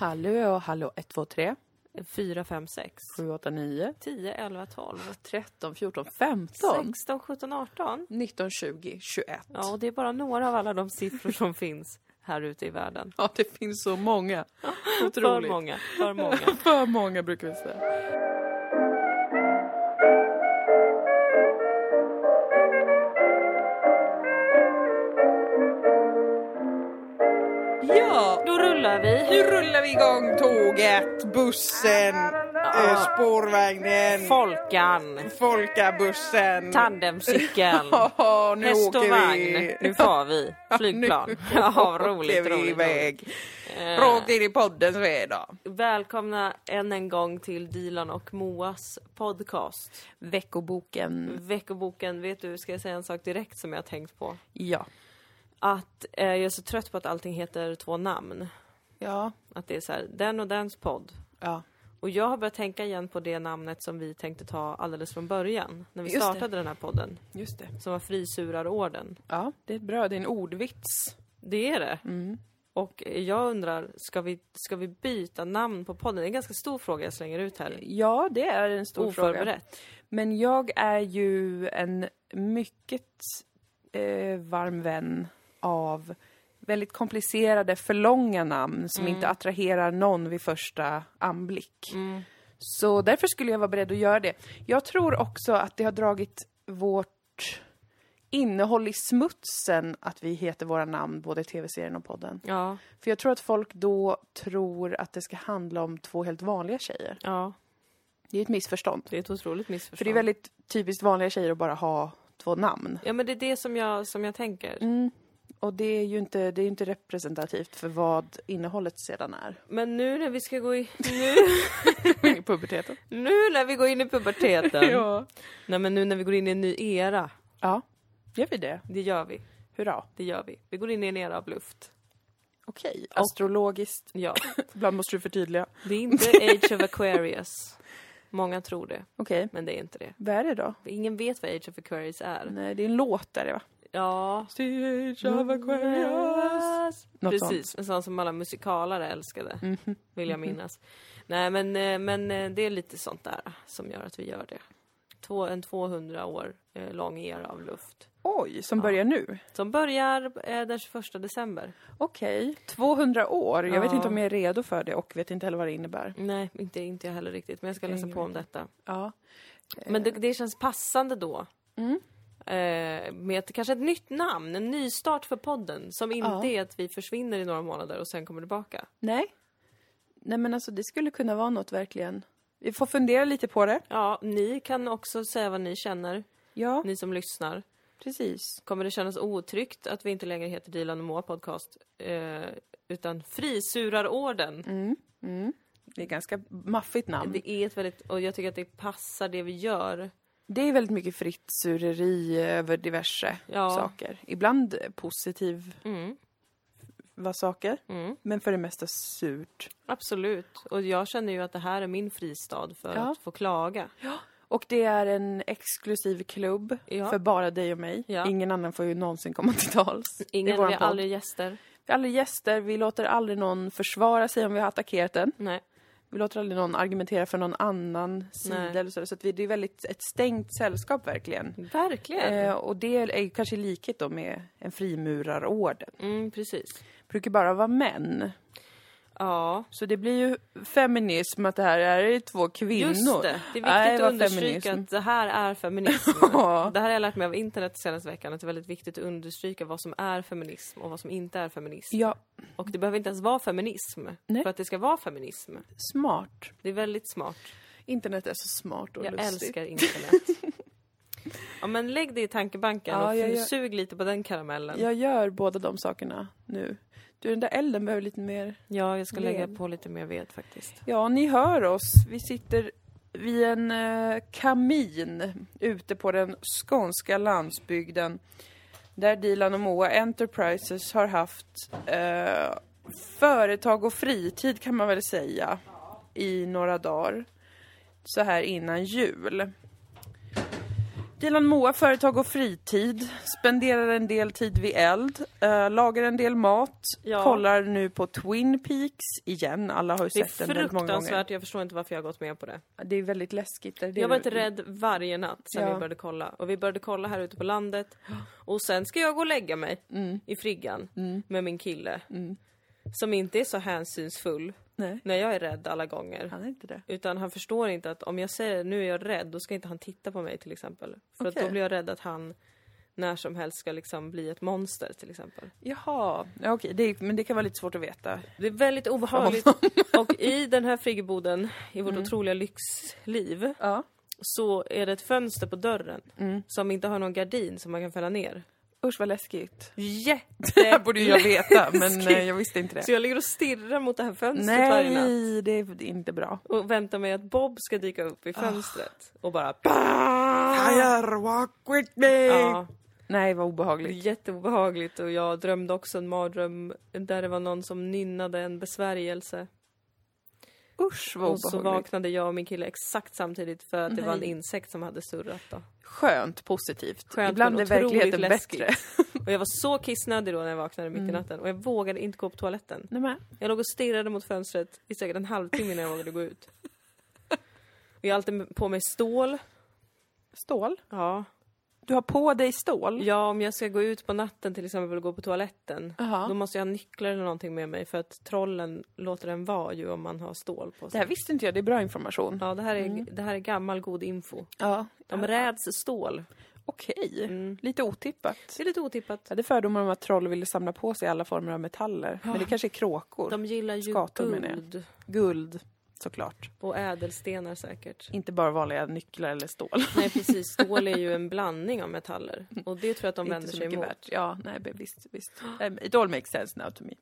Hallå, hallå, 1, 2, 3. 4, 5, 6. 7, 8, 9. 10, 11, 12. 13, 14, 15. 16, 17, 18. 19, 20, 21. Ja, och det är bara några av alla de siffror som finns här ute i världen. Ja, det finns så många. Otroligt. För många, för många. För många brukar vi säga. Nu rullar vi igång tåget, bussen, spårvagnen, folkabussen, tandemcykeln, nu häst och vagn, nu far vi, flygplan. Ja, roligt. Iväg. Råd in i poddens väg då. Välkomna än en gång till Dilan och Moas podcast. Veckoboken, vet du, ska jag säga en sak direkt som jag har tänkt på? Ja. Att jag är så trött på att allting heter två namn. Ja. Att det är så här, den och dens podd. Ja. Och jag har börjat tänka igen på det namnet som vi tänkte ta alldeles från början. När vi startade den här podden. Just det. Som var frisurar orden. Ja, det är bra. Det är en ordvits. Det är det. Mm. Och jag undrar, ska vi byta namn på podden? Det är en ganska stor fråga jag slänger ut här. Ja, det är en stor fråga. Men jag är ju en mycket varm vän av väldigt komplicerade, för långa namn som inte attraherar någon vid första anblick. Mm. Så därför skulle jag vara beredd att göra det. Jag tror också att det har dragit vårt innehåll i smutsen att vi heter våra namn, både tv-serien och podden. Ja. För jag tror att folk då tror att det ska handla om två helt vanliga tjejer. Ja. Det är ett missförstånd. Det är ett otroligt missförstånd. För det är väldigt typiskt vanliga tjejer att bara ha två namn. Ja, men det är det som jag tänker. Mm. Och det är ju inte representativt för vad innehållet sedan är. Men nu när vi ska gå in i puberteten. Ja. Nej, men nu när vi går in i en ny era. Ja. Gör vi det? Det gör vi. Hurra, det gör vi. Vi går in i en era av luft. Okej. Astrologiskt. Ja. Ibland måste du förtydliga. Det är inte Age of Aquarius. Många tror det. Okej. Men det är inte det. Vad är det då? Ingen vet vad Age of Aquarius är. Nej, det är en låt där, va? Ja. Age of Aquarius. Precis, en sån som alla musikalare älskade, vill jag minnas. Nej, men det är lite sånt där som gör att vi gör det. En 200 år lång era av luft. Oj, som börjar nu? Som börjar den 21 december. Okej, 200 år. Jag vet inte om jag är redo för det och vet inte heller vad det innebär. Nej, inte jag heller riktigt. Men jag ska läsa på om detta. Ja. Men det känns passande då. Mm. Med kanske ett nytt namn, en ny start för podden som inte är att vi försvinner i några månader och sen kommer tillbaka. Nej, men alltså det skulle kunna vara något verkligen. Vi får fundera lite på det. Ja, ni kan också säga vad ni känner. Ja. Ni som lyssnar. Precis. Kommer det kännas otryggt att vi inte längre heter Dilan och Moa podcast utan frisurar orden? Mm. Det är ganska maffigt namn. Det är ett väldigt, och jag tycker att det passar det vi gör. Det är väldigt mycket fritt sureri över diverse saker. Ibland positiv saker, men för det mesta surt. Absolut. Och jag känner ju att det här är min fristad för att få klaga. Ja. Och det är en exklusiv klubb för bara dig och mig. Ja. Ingen annan får ju någonsin komma till tals. Ingen, vi är aldrig gäster. Vi är aldrig gäster. Vi låter aldrig någon försvara sig om vi har attackerat den. Nej. Vi låter aldrig någon argumentera för någon annan sida eller så att vi, det är väldigt ett stängt sällskap verkligen. Verkligen. Och det är kanske likhet då med en frimurarorden. Mm, precis. Brukar bara vara män. Ja. Så det blir ju feminism att det här är två kvinnor. Just det. Det är viktigt att understryka att det här är feminism. Det här har jag lärt mig av internet senaste veckan. Att det är väldigt viktigt att understryka vad som är feminism och vad som inte är feminism. Ja. Och det behöver inte ens vara feminism. Nej. För att det ska vara feminism. Smart. Det är väldigt smart. Internet är så smart och lustigt. Jag älskar internet. Ja, men lägg det i tankebanken och sug lite på den karamellen. Jag gör båda de sakerna nu. Du, den där elden behöver lite mer. Ja, jag ska lägga på lite mer ved faktiskt. Ja, ni hör oss. Vi sitter vid en kamin ute på den skånska landsbygden där Dilan och Moa Enterprises har haft företag och fritid kan man väl säga i några dagar så här innan jul. Dilan och Moa, företag och fritid, spenderar en del tid vid eld, lagar en del mat, kollar nu på Twin Peaks igen. Alla har ju sett den många gånger. Det är fruktansvärt, jag förstår inte varför jag har gått med på det. Det är väldigt läskigt. Jag har varit rädd varje natt sen vi började kolla. Och vi började kolla här ute på landet. Och sen ska jag gå och lägga mig i friggan med min kille. Mm. Som inte är så hänsynsfull. Nej. När jag är rädd alla gånger. Han är inte det. Utan han förstår inte att om jag säger nu är jag rädd, då ska inte han titta på mig till exempel. För att då blir jag rädd att han när som helst ska liksom bli ett monster till exempel. Jaha, men det kan vara lite svårt att veta. Det är väldigt obehagligt. Och i den här friggeboden, i vårt otroliga lyxliv, så är det ett fönster på dörren som inte har någon gardin som man kan fälla ner. Usch, vad läskigt. Det här borde jag veta, men jag visste inte det. Så jag ligger och stirrar mot det här fönstret varje natt. Nej, det är inte bra. Och väntar mig att Bob ska dyka upp i fönstret. Och bara... Fire, walk with me! Ja. Nej, vad obehagligt. Jätteobehagligt. Och jag drömde också en mardröm där det var någon som nynnade en besvärjelse. Usch, vad obehagligt. Och så vaknade jag och min kille exakt samtidigt för att det var en insekt som hade surrat då. Skönt, positivt. Ibland är verkligheten bättre. Och jag var så kissnödig då när jag vaknade mitt i natten. Och jag vågade inte gå på toaletten. Nej, jag låg och stirrade mot fönstret i säkert en halvtimme innan jag vågade gå ut. Och jag har alltid på mig stål. Stål? Ja. Du har på dig stål? Ja, om jag ska gå ut på natten till exempel och gå på toaletten. Då måste jag ha nycklar eller någonting med mig. För att trollen låter den vara ju om man har stål på sig. Det här visste inte jag, det är bra information. Ja, det här är gammal god info. Ja. De räds stål. Okej, lite otippat. Det är lite otippat. Ja, det är fördomar om att troll ville samla på sig alla former av metaller. Men det kanske är kråkor. De gillar ju guld. Guld. Såklart. Och ädelstenar säkert. Inte bara vanliga nycklar eller stål. Nej, precis. Stål är ju en blandning av metaller. Och det tror jag att de vänder sig emot. Värt. Ja, nej, visst. It all makes sense now to me.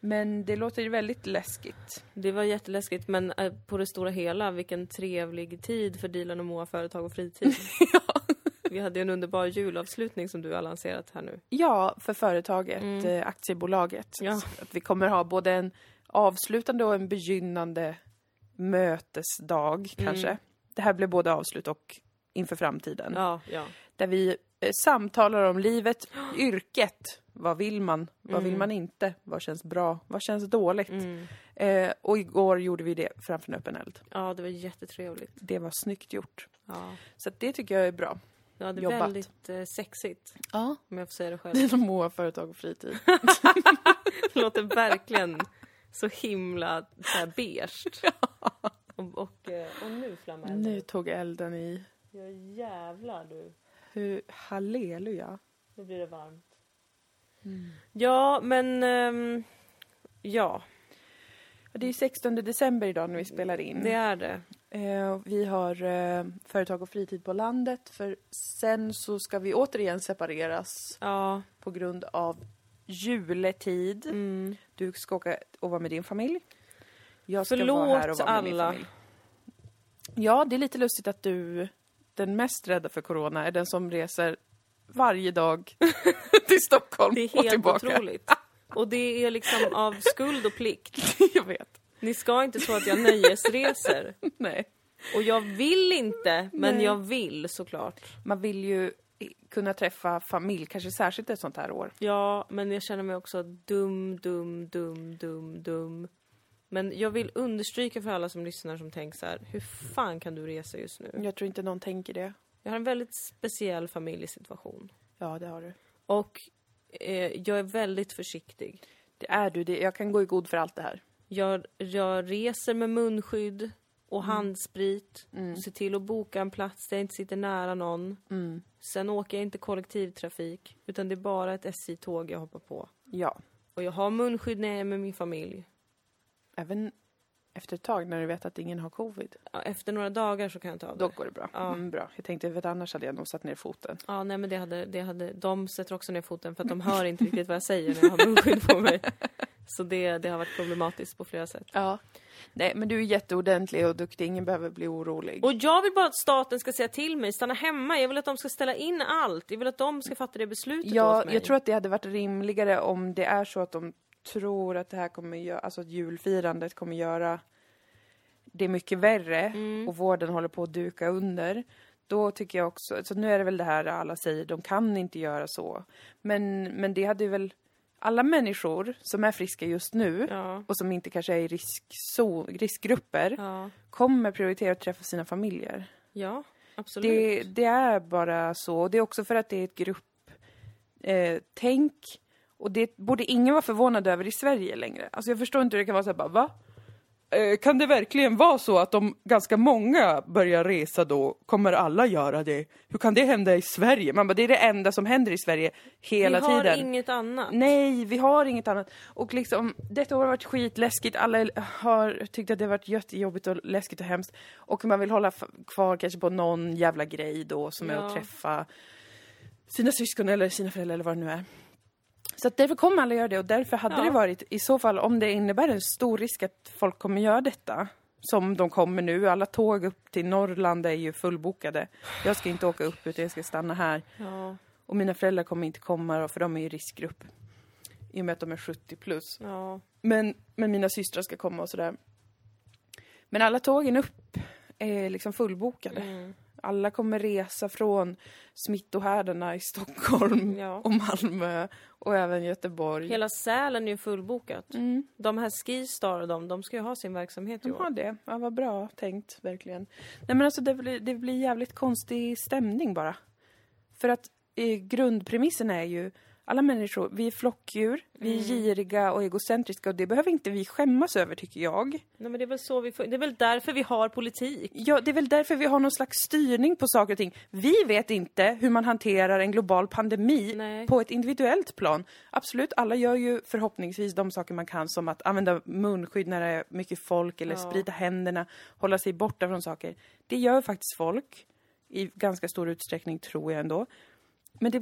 Men det låter ju väldigt läskigt. Det var jätteläskigt, men på det stora hela, vilken trevlig tid för Dilan och Moa, företag och fritid. Vi hade en underbar julavslutning som du har lanserat här nu. Ja, för företaget, aktiebolaget. Ja. Att vi kommer ha både en avslutande och en begynnande mötesdag kanske. Det här blir både avslut och inför framtiden. Ja. Där vi samtalar om livet, yrket. Vad vill man? Vad vill man inte? Vad känns bra? Vad känns dåligt? Och igår gjorde vi det framför en öppen eld. Ja, det var jättetrevligt. Det var snyggt gjort. Ja. Så det tycker jag är bra. Ja, det är väldigt sexigt. Ja. Om jag får säga det själv. Det är de många företag och fritid. Det låter verkligen... Så himla så här beige. Och nu flammar elden. Nu tog elden i. Ja, jävlar du. Halleluja. Nu blir det varmt. Ja, men... ja. Det är 16 december idag när vi spelar in. Det är det. Vi har företag och fritid på landet. För sen så ska vi återigen separeras. Ja. På grund av... juletid. Du ska åka och vara med din familj. Jag ska vara här och vara med min familj. Ja, det är lite lustigt att du, den mest rädda för corona, är den som reser varje dag till Stockholm och tillbaka. Det är helt otroligt. Och det är liksom av skuld och plikt. Jag vet. Ni ska inte så att jag nöjesreser. Nej. Och jag vill inte, men jag vill såklart. Man vill ju kunna träffa familj, kanske särskilt ett sånt här år. Ja, men jag känner mig också dum. Men jag vill understryka för alla som lyssnar som tänker så här, hur fan kan du resa just nu? Jag tror inte någon tänker det. Jag har en väldigt speciell familjesituation. Ja, det har du. Och jag är väldigt försiktig. Det är du, jag kan gå i god för allt det här. Jag reser med munskydd. Och handsprit. Se till att boka en plats där jag inte sitter nära någon. Sen åker jag inte kollektivtrafik. Utan det är bara ett SJ-tåg jag hoppar på. Ja. Och jag har munskydd när jag är med min familj. Även efter ett tag när du vet att ingen har covid. Ja, efter några dagar så kan jag ta av det. Då går det bra. Ja. Bra. Jag tänkte att annars hade jag nog satt ner foten. Ja, nej, men de sätter också ner foten. För att de hör inte riktigt vad jag säger när jag har munskydd på mig. Så det har varit problematiskt på flera sätt. Ja. Nej, men du är jätteordentlig och duktig. Ingen behöver bli orolig. Och jag vill bara att staten ska säga till mig. Stanna hemma. Jag vill att de ska ställa in allt. Jag vill att de ska fatta det beslutet åt mig. Jag tror att det hade varit rimligare om det är så att de tror att det här kommer göra... Alltså att julfirandet kommer göra det mycket värre. Och vården håller på att duka under. Då tycker jag också, så nu är det väl det här alla säger, de kan inte göra så. Men det hade ju väl alla människor som är friska just nu, ja, och som inte kanske är i riskgrupper, ja, kommer prioritera att träffa sina familjer. Ja, absolut. Det är bara så. Det är också för att det är ett grupptänk. Och det borde ingen vara förvånad över i Sverige längre. Alltså jag förstår inte hur det kan vara så här, bara, va? Kan det verkligen vara så att om ganska många börjar resa då kommer alla göra det? Hur kan det hända i Sverige? Man bara, det är det enda som händer i Sverige hela tiden. Vi har inget annat. Nej, vi har inget annat. Och liksom, detta år har varit skitläskigt. Alla har tyckt att det har varit jättejobbigt och läskigt och hemskt. Och man vill hålla kvar kanske på någon jävla grej då som, ja, är att träffa sina syskon eller sina föräldrar eller vad det nu är. Så att därför kommer alla göra det, och därför hade, ja, det varit, i så fall om det innebär en stor risk att folk kommer göra detta, som de kommer nu. Alla tåg upp till Norrland är ju fullbokade. Jag ska inte åka upp utan jag ska stanna här. Ja. Och mina föräldrar kommer inte komma för de är ju riskgrupp. I och med att de är 70 plus. Ja. Men mina systrar ska komma och sådär. Men alla tågen upp är liksom fullbokade. Mm. Alla kommer resa från smittohärdarna i Stockholm, ja, och Malmö och även Göteborg. Hela Sälen är ju fullbokat. Mm. De här Skistar och de ska ju ha sin verksamhet i år. De har det. Ja, vad bra tänkt, verkligen. Nej, men alltså det blir jävligt konstig stämning bara. För att grundpremissen är ju alla människor, vi är flockdjur, vi är giriga och egocentriska, och det behöver inte vi skämmas över, tycker jag. Nej, men det är väl så det är väl därför vi har politik. Ja, det är väl därför vi har någon slags styrning på saker och ting. Vi vet inte hur man hanterar en global pandemi, nej, på ett individuellt plan. Absolut, alla gör ju förhoppningsvis de saker man kan, som att använda munskydd när det är mycket folk eller, ja, sprida händerna, hålla sig borta från saker. Det gör faktiskt folk i ganska stor utsträckning, tror jag ändå. Men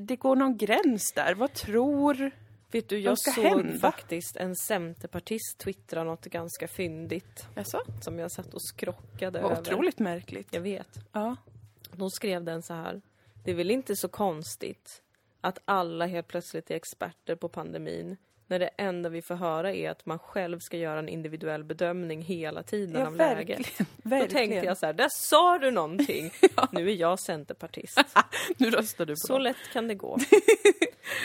det går någon gräns där. Vad tror... Vet du, jag såg faktiskt en centerpartist twittra något ganska fyndigt. Jaså? Som jag satt och skrockade över. Otroligt märkligt. Jag vet. Ja. Då skrev den så här. Det är väl inte så konstigt att alla helt plötsligt är experter på pandemin, när det enda vi får höra är att man själv ska göra en individuell bedömning hela tiden, ja, av läget. Då tänkte jag så här, där sa du någonting. Ja. Nu är jag centerpartist. Nu röstar du på så dem. Lätt kan det gå.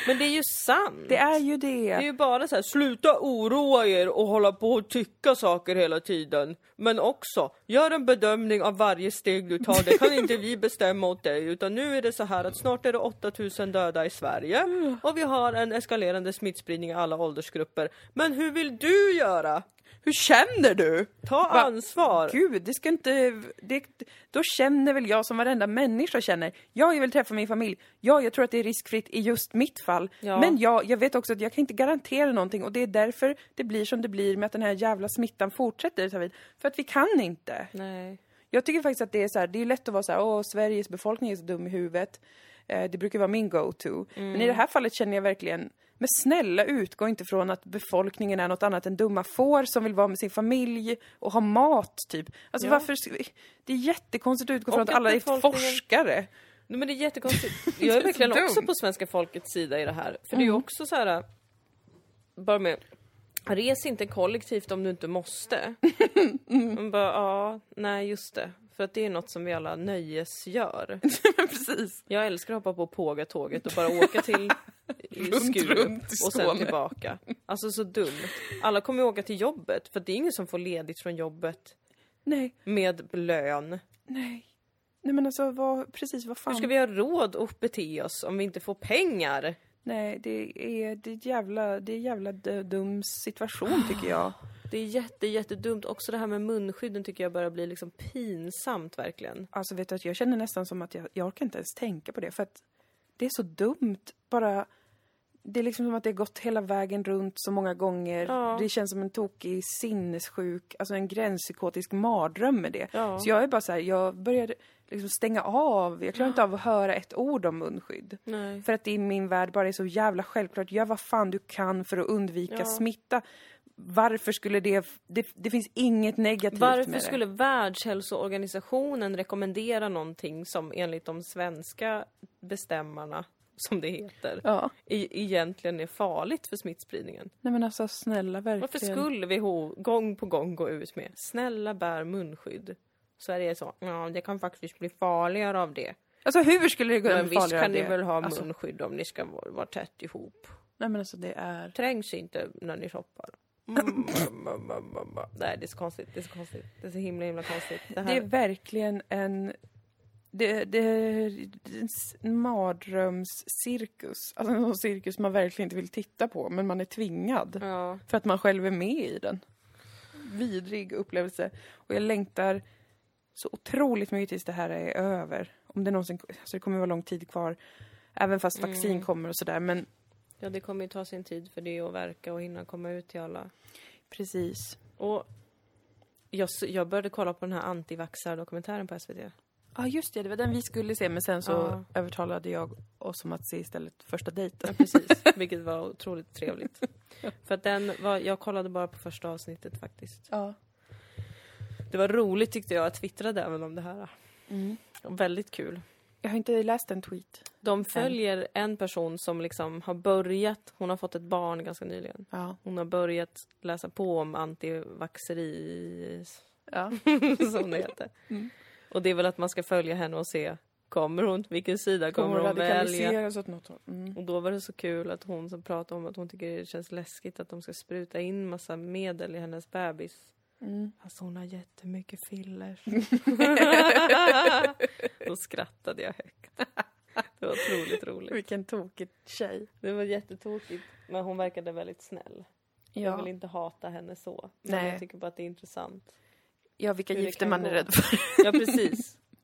Men det är ju sant. Det är ju det. Det är ju bara så här, sluta oroa er och hålla på och tycka saker hela tiden. Men också, gör en bedömning av varje steg du tar. Det kan inte vi bestämma åt dig. Utan nu är det så här att snart är det 8000 döda i Sverige. Och vi har en eskalerande smittspridning i alla åldersgrupper. Men hur vill du göra? Hur känner du? Ta ansvar. Gud, det ska inte... Då känner väl jag som varenda människa känner. Jag vill träffa min familj. Jag tror att det är riskfritt i just mitt fall. Ja. Men jag vet också att jag kan inte garantera någonting. Och det är därför det blir som det blir med att den här jävla smittan fortsätter. För att vi kan inte. Nej. Jag tycker faktiskt att det är så här, det är lätt att vara så här, åh, Sveriges befolkning är så dum i huvudet. Det brukar vara min go-to. Mm. Men i det här fallet känner jag verkligen... Men snälla, utgå inte från att befolkningen är något annat än dumma får som vill vara med sin familj och ha mat, typ. Alltså, ja, varför... Det är jättekonstigt att utgå från att alla är forskare. Nej, men det är jättekonstigt. Jag är verkligen också på svenska folkets sida i det här. För det är ju också så här... Bara med... Res inte kollektivt om du inte måste. Man bara, ja, nej, just det. För att det är något som vi alla nöjesgör. Precis. Jag älskar att hoppa på pågatåget och bara åka till Skurup och sen tillbaka. Alltså så dumt. Alla kommer åka till jobbet, för det är ingen som får ledigt från jobbet. Nej. Med lön. Nej. Nej, men alltså, vad fan? Hur ska vi ha råd att bete oss om vi inte får pengar? Nej, det är jävla dum situation, tycker jag. Det är jättedumt. Också det här med munskydden tycker jag börjar bli liksom pinsamt, verkligen. Alltså vet du att jag känner nästan som att jag orkar inte ens tänka på det. För att det är så dumt. Bara, det är liksom som att det har gått hela vägen runt så många gånger. Ja. Det känns som en tokig, sinnessjuk, alltså en gränspsykotisk mardröm med det. Ja. Så jag är bara så här, jag började liksom stänga av. Jag klarar inte av att höra ett ord om munskydd. Nej. För att i min värld bara är så jävla självklart. Gör vad fan du kan för att undvika smitta. Varför skulle det finns inget negativt med det. Varför skulle Världshälsoorganisationen rekommendera någonting som enligt de svenska bestämmarna, som det heter, egentligen är farligt för smittspridningen? Nej, men alltså snälla, verkligen. Varför skulle WHO gång på gång gå ut med snälla bär munskydd? Sverige är så, ja, det kan faktiskt bli farligare av det. Alltså hur skulle det gå men bli farligare av det? Men visst kan ni väl ha munskydd om ni ska vara tätt ihop. Nej men alltså det är... Trängs inte när ni shoppar. Nej, det är så konstigt, det är så konstigt. Det är så himla konstigt. Det är verkligen en... Det är en mardrömscirkus. Alltså en sån cirkus man verkligen inte vill titta på. Men man är tvingad. Ja. För att man själv är med i den. Vidrig upplevelse. Och jag längtar så otroligt mycket tills det här är över. Om det någonsin... Alltså det kommer vara lång tid kvar. Även fast vaccin kommer och sådär. Men... Ja, det kommer ju ta sin tid för det att verka och hinna komma ut till alla. Precis. Och jag började kolla på den här antivaxar-dokumentären på SVT. Ja, just det. Det var den vi skulle se. Men sen så övertalade jag oss om att se istället första dejten. Ja, precis. Vilket var otroligt trevligt. För att jag kollade bara på första avsnittet faktiskt. Ja. Det var roligt tyckte jag. Jag twittrade även om det här. Mm. Väldigt kul. Jag har inte läst en tweet. De följer en person som liksom har börjat... Hon har fått ett barn ganska nyligen. Ja. Hon har börjat läsa på om antivaxeri... Ja. som det heter. Mm. Och det är väl att man ska följa henne och se... Kommer hon? Vilken sida kommer hon välja? Och då var det så kul att hon som pratade om att hon tycker det känns läskigt att de ska spruta in massa medel i hennes bebis. Mm. Alltså hon har jättemycket fillers. Då skrattade jag högt. Det var otroligt roligt. Vilken tokig tjej. Det var jättetokigt. Men hon verkade väldigt snäll. Ja. Jag vill inte hata henne så. Men jag tycker bara att det är intressant. Ja, vilka gifter man är rädd för. Ja,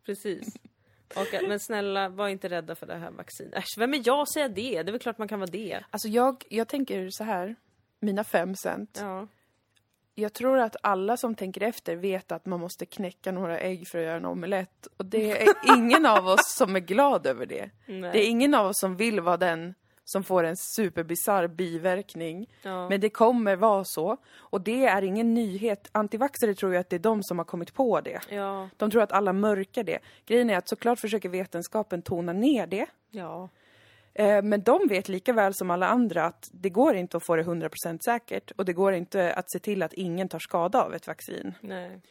precis. Och, men snälla, var inte rädda för det här vaccinet. Äsch, vem är jag att säga det? Det är väl klart man kan vara det. Alltså jag tänker så här. Mina 5 cent. Ja. Jag tror att alla som tänker efter vet att man måste knäcka några ägg för att göra en omelett. Och det är ingen av oss som är glad över det. Nej. Det är ingen av oss som vill vara den som får en superbisarr biverkning. Ja. Men det kommer vara så. Och det är ingen nyhet. Antivaxare tror ju att det är de som har kommit på det. Ja. De tror att alla mörkar det. Grejen är att såklart försöker vetenskapen tona ner det. Ja. Men de vet lika väl som alla andra att det går inte att få det 100% säkert. Och det går inte att se till att ingen tar skada av ett vaccin. Nej.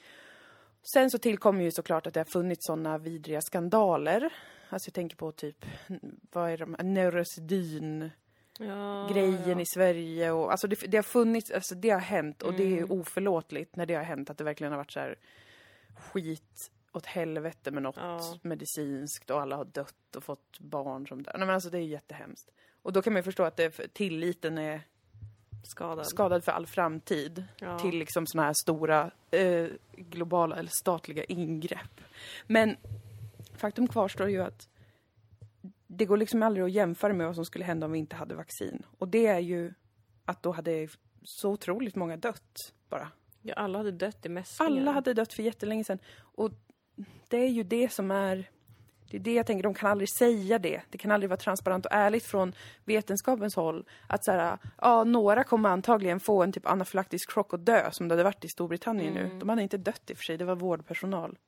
Sen så tillkommer ju såklart att det har funnits sådana vidriga skandaler. Alltså jag tänker på typ, vad är de, neurosedyn-grejen i Sverige. Och, alltså det har funnits, alltså det har hänt. Och det är oförlåtligt när det har hänt att det verkligen har varit så här skit åt helvete med något medicinskt och alla har dött och fått barn som där. Nej, men alltså det är jättehemskt. Och då kan man ju förstå att tilliten är skadad för all framtid till liksom såna här stora globala eller statliga ingrepp. Men faktum kvarstår ju att det går liksom aldrig att jämföra med vad som skulle hända om vi inte hade vaccin. Och det är ju att då hade så otroligt många dött bara. Ja, alla hade dött i mässlingar. Alla hade dött för jättelänge sedan. Och det är ju det som är... Det är det jag tänker, de kan aldrig säga det. Det kan aldrig vara transparent och ärligt från vetenskapens håll. Att så här, ja, några kommer antagligen få en typ anafylaktisk krock och dö som det hade varit i Storbritannien nu. De hade inte dött i för sig, det var vårdpersonal.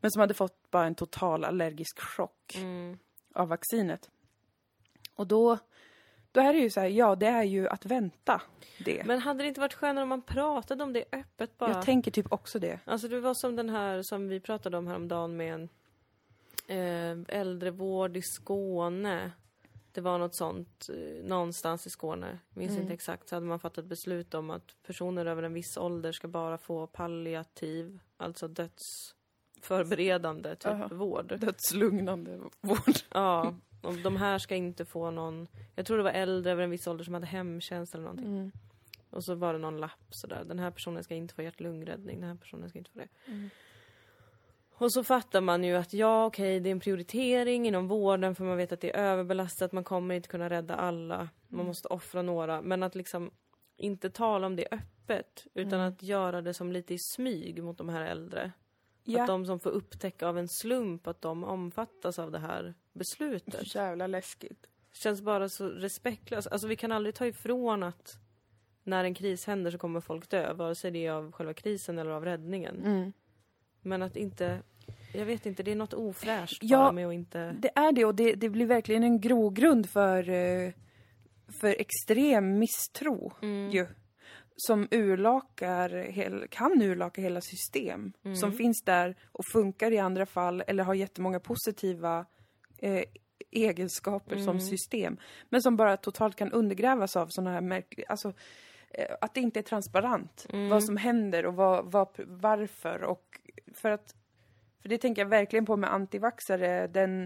Men som hade fått bara en total allergisk krock av vaccinet. Och då är det ju så här, ja, det är ju att vänta det. Men hade det inte varit skönare om man pratade om det öppet bara? Jag tänker typ också det. Alltså det var som den här som vi pratade om häromdagen med en äldrevård i Skåne. Det var något sånt någonstans i Skåne. Minns inte exakt. Så hade man fattat beslut om att personer över en viss ålder ska bara få palliativ, alltså dödsförberedande typ vård. Dödslugnande vård. Ja. De här ska inte få någon... Jag tror det var äldre över en viss ålder som hade hemtjänst eller någonting. Mm. Och så var det någon lapp sådär. Den här personen ska inte få hjärt-lungräddning. Den här personen ska inte få det. Mm. Och så fattar man ju att ja, okej, det är en prioritering inom vården. För man vet att det är överbelastat. Man kommer inte kunna rädda alla. Man måste offra några. Men att liksom inte tala om det öppet. Utan att göra det som lite i smyg mot de här äldre. Ja. Att de som får upptäcka av en slump att de omfattas av det här beslutet. Så jävla läskigt. Känns bara så respektlöst. Alltså vi kan aldrig ta ifrån att när en kris händer så kommer folk dö. Vare sig det är av själva krisen eller av räddningen. Mm. Men att inte... Jag vet inte, det är något ofräscht bara med att inte... det är det. Och det blir verkligen en grogrund för extrem misstro ju. som kan urlaka hela system som finns där och funkar i andra fall eller har jättemånga positiva egenskaper som system, men som bara totalt kan undergrävas av sådana här märkliga, alltså att det inte är transparent vad som händer och varför, och för det tänker jag verkligen på med antivaxare,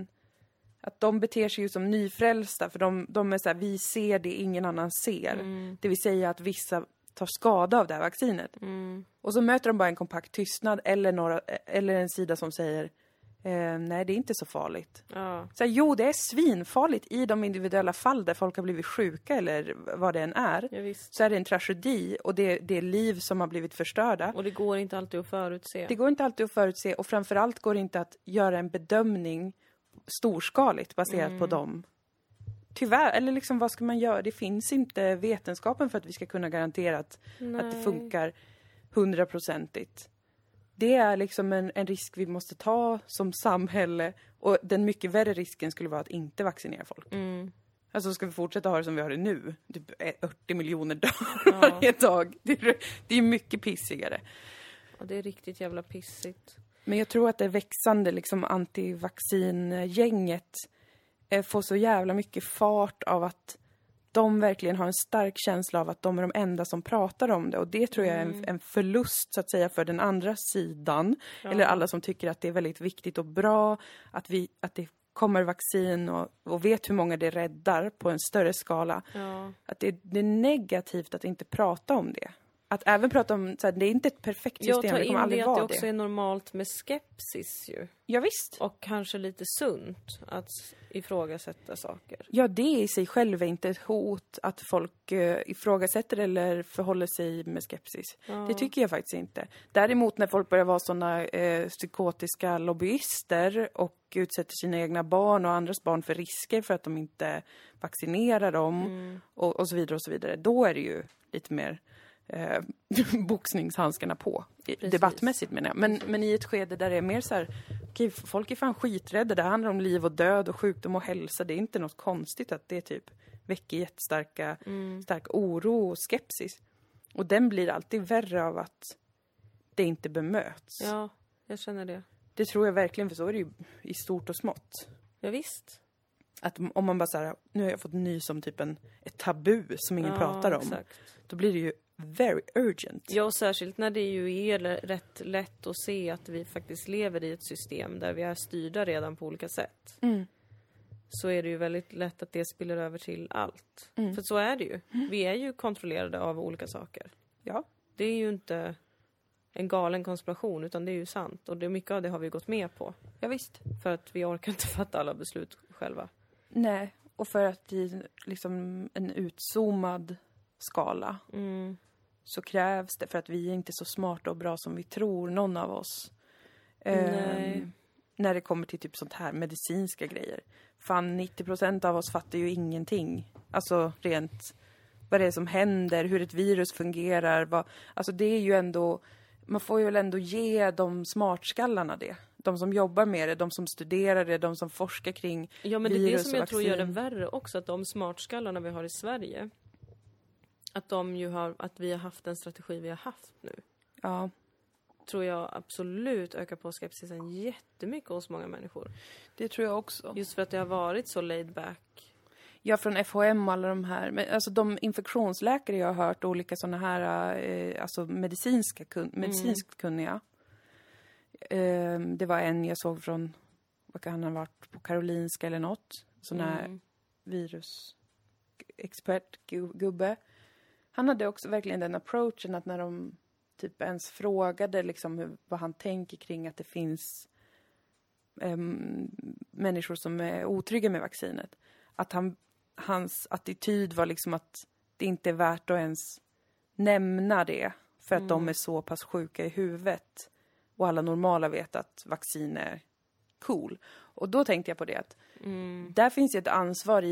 att de beter sig ju som nyfrälsta, för de är så här, vi ser det ingen annan ser. Det vill säga att vissa tar skada av det här vaccinet. Och så möter de bara en kompakt tystnad eller en sida som säger nej, det är inte så farligt. Ja. Så här, jo, det är svinfarligt i de individuella fall där folk har blivit sjuka eller vad det än är. Ja, så är det en tragedi och det är liv som har blivit förstörda. Och det går inte alltid att förutse. Och framförallt går det inte att göra en bedömning storskaligt baserat på dem. Tyvärr, eller liksom, vad ska man göra? Det finns inte vetenskapen för att vi ska kunna garantera att det funkar 100%. Det är liksom en risk vi måste ta som samhälle. Och den mycket värre risken skulle vara att inte vaccinera folk. Alltså, ska vi fortsätta ha det som vi har det nu? Typ 80 miljoner dör varje dag. Det är mycket pissigare. Ja, det är riktigt jävla pissigt. Men jag tror att det växande liksom antivaccingänget får så jävla mycket fart av att de verkligen har en stark känsla av att de är de enda som pratar om det. Och det tror jag är en förlust, så att säga, för den andra sidan. Ja. Eller alla som tycker att det är väldigt viktigt och bra att det kommer vaccin och vet hur många det räddar på en större skala. Ja. Att det är negativt att inte prata om det. Att även prata om så här, det är inte ett perfekt system. Jag tar in det att det också är normalt med skepsis ju. Ja, visst. Och kanske lite sunt att ifrågasätta saker. Ja, det i sig själv är inte ett hot att folk ifrågasätter eller förhåller sig med skepsis. Ja. Det tycker jag faktiskt inte. Däremot när folk börjar vara sådana psykotiska lobbyister och utsätter sina egna barn och andras barn för risker för att de inte vaccinerar dem och så vidare och så vidare. Då är det ju lite mer boxningshandskarna på. Precis. Debattmässigt menar jag. Men i ett skede där det är mer så här, okej, folk är fan skiträdda. Det handlar om liv och död och sjukdom och hälsa. Det är inte något konstigt att det typ väcker jättestarka stark oro och skepsis. Och den blir alltid värre av att det inte bemöts. Ja, jag känner det. Det tror jag verkligen, för så är det ju i stort och smått. Ja, visst. Att om man bara så här, nu har jag fått ny som typ ett tabu som ingen pratar om. Exakt. Då blir det ju very urgent. Ja, särskilt när det ju är rätt lätt att se att vi faktiskt lever i ett system där vi är styrda redan på olika sätt. Så är det ju väldigt lätt att det spiller över till allt. För så är det ju. Vi är ju kontrollerade av olika saker. Ja. Det är ju inte en galen konspiration, utan det är ju sant. Och mycket av det har vi gått med på. Ja, visst. För att vi orkar inte fatta alla beslut själva. Nej, och för att vi liksom en utzoomad skala så krävs det, för att vi är inte så smarta och bra som vi tror, någon av oss. När det kommer till typ sånt här medicinska grejer. Fan, 90% av oss fattar ju ingenting. Alltså rent vad det är som händer, hur ett virus fungerar. Alltså det är ju ändå, man får ju väl ändå ge de smartskallarna det. De som jobbar med det, de som studerar det, de som forskar kring virus och vaccin. Ja, men det är det som jag tror gör det värre också, att de smartskallarna vi har i Sverige, att vi har haft den strategi vi har haft nu. Ja. Tror jag absolut ökar på skepsisen jättemycket hos många människor. Det tror jag också. Just för att det har varit så laid back. Ja, från H&M och alla de här. Men alltså de infektionsläkare jag har hört, olika sådana här alltså medicinskt kunniga. Det var en jag såg från, vad kan han ha varit, på Karolinska eller något. Sån här virusexpertgubbe. Han hade också verkligen den approachen att när de typ ens frågade liksom vad han tänker kring att det finns människor som är otrygga med vaccinet. Att hans attityd var liksom att det inte är värt att ens nämna det för att de är så pass sjuka i huvudet. Och alla normala vet att vaccin är cool. Och då tänkte jag på det att där finns ju ett ansvar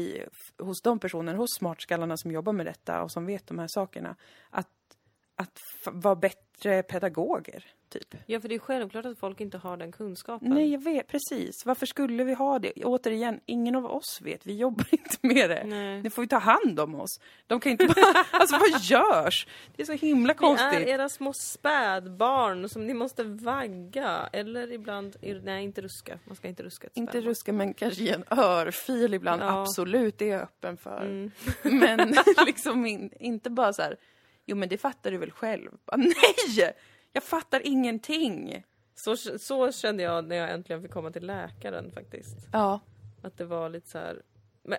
hos de personer, hos smartskallarna som jobbar med detta och som vet de här sakerna. Att att vara bättre pedagoger, typ. Ja, för det är självklart att folk inte har den kunskapen. Nej, jag vet, precis. Varför skulle vi ha det? Återigen, ingen av oss vet. Vi jobbar inte med det. Nej. Ni får ju ta hand om oss. De kan inte bara... alltså, vad görs? Det är så himla konstigt. Det är era små spädbarn som ni måste vagga. Eller ibland... Nej, inte ruska. Man ska inte ruska ett spädbarn. Inte ruska, men kanske ge en örfil ibland. Ja. Absolut, det är jag öppen för. Mm. Men liksom inte bara så här... Jo, men det fattar du väl själv? Nej! Jag fattar ingenting. Så kände jag när jag äntligen fick komma till läkaren faktiskt. Ja. Att det var lite så här... Men,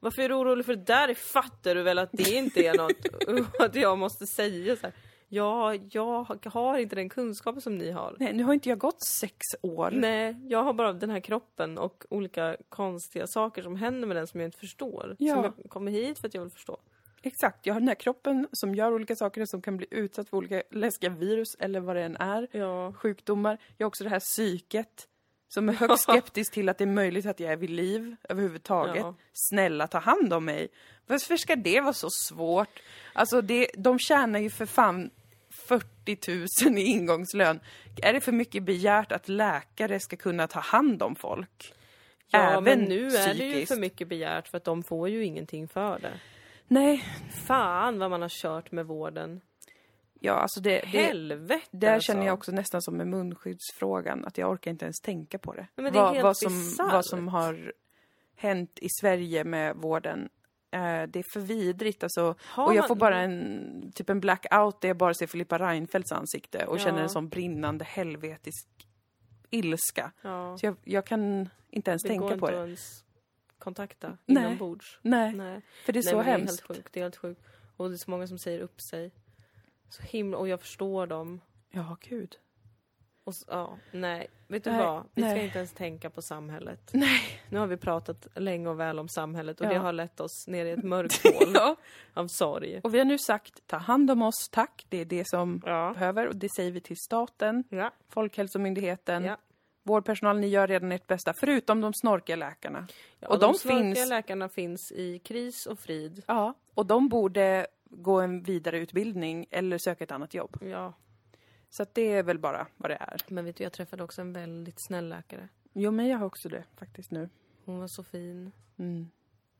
varför är du orolig för det där? Fattar du väl att det inte är något att jag måste säga så här? Ja, jag har inte den kunskapen som ni har. Nej, nu har inte jag gått 6 år. Nej, jag har bara den här kroppen och olika konstiga saker som händer med den som jag inte förstår. Ja. Som jag kommer hit för att jag vill förstå. Exakt, jag har den här kroppen som gör olika saker som kan bli utsatt för olika läskiga virus eller vad det än är, ja. Sjukdomar. Jag har också det här psyket som är högst skeptisk till att det är möjligt att jag är vid liv överhuvudtaget. Ja. Snälla, ta hand om mig. Varför ska det vara så svårt? Alltså, de tjänar ju för fan 40 000 i ingångslön. Är det för mycket begärt att läkare ska kunna ta hand om folk? Ja, även men nu psykiskt. Är det ju för mycket begärt för att de får ju ingenting för det. Nej, fan vad man har kört med vården. Ja, alltså helvete. Där alltså. Känner jag också nästan som med munskyddsfrågan att jag orkar inte ens tänka på det. Men det är helt vad som har hänt i Sverige med vården. Det är för vidrigt alltså. Och jag får bara en blackout där jag bara ser Filippa Reinfeldts ansikte och känner en sån brinnande helvetisk ilska. Ja. Så jag kan inte ens tänka på det. Kontakta inombords. Nej, för det är så hemskt. Det är helt sjukt. Och det är så många som säger upp sig. Så himla, och jag förstår dem. Ja, gud. Och så, ja, nej. Vet du vad? Vi ska inte ens tänka på samhället. Nej. Nu har vi pratat länge och väl om samhället. Och det har lett oss ner i ett mörkt hål av sorg. Och vi har nu sagt, ta hand om oss, tack. Det är det som behöver. Och det säger vi till staten, Folkhälsomyndigheten. Ja. Vår personal, ni gör redan ert bästa. Förutom de snorkiga läkarna. Ja, och de snorkiga läkarna finns i kris och frid. Ja, och de borde gå en vidare utbildning eller söka ett annat jobb. Ja. Så att det är väl bara vad det är. Men vet du, jag träffade också en väldigt snäll läkare. Jo, men jag har också det faktiskt nu. Hon var så fin. Mm.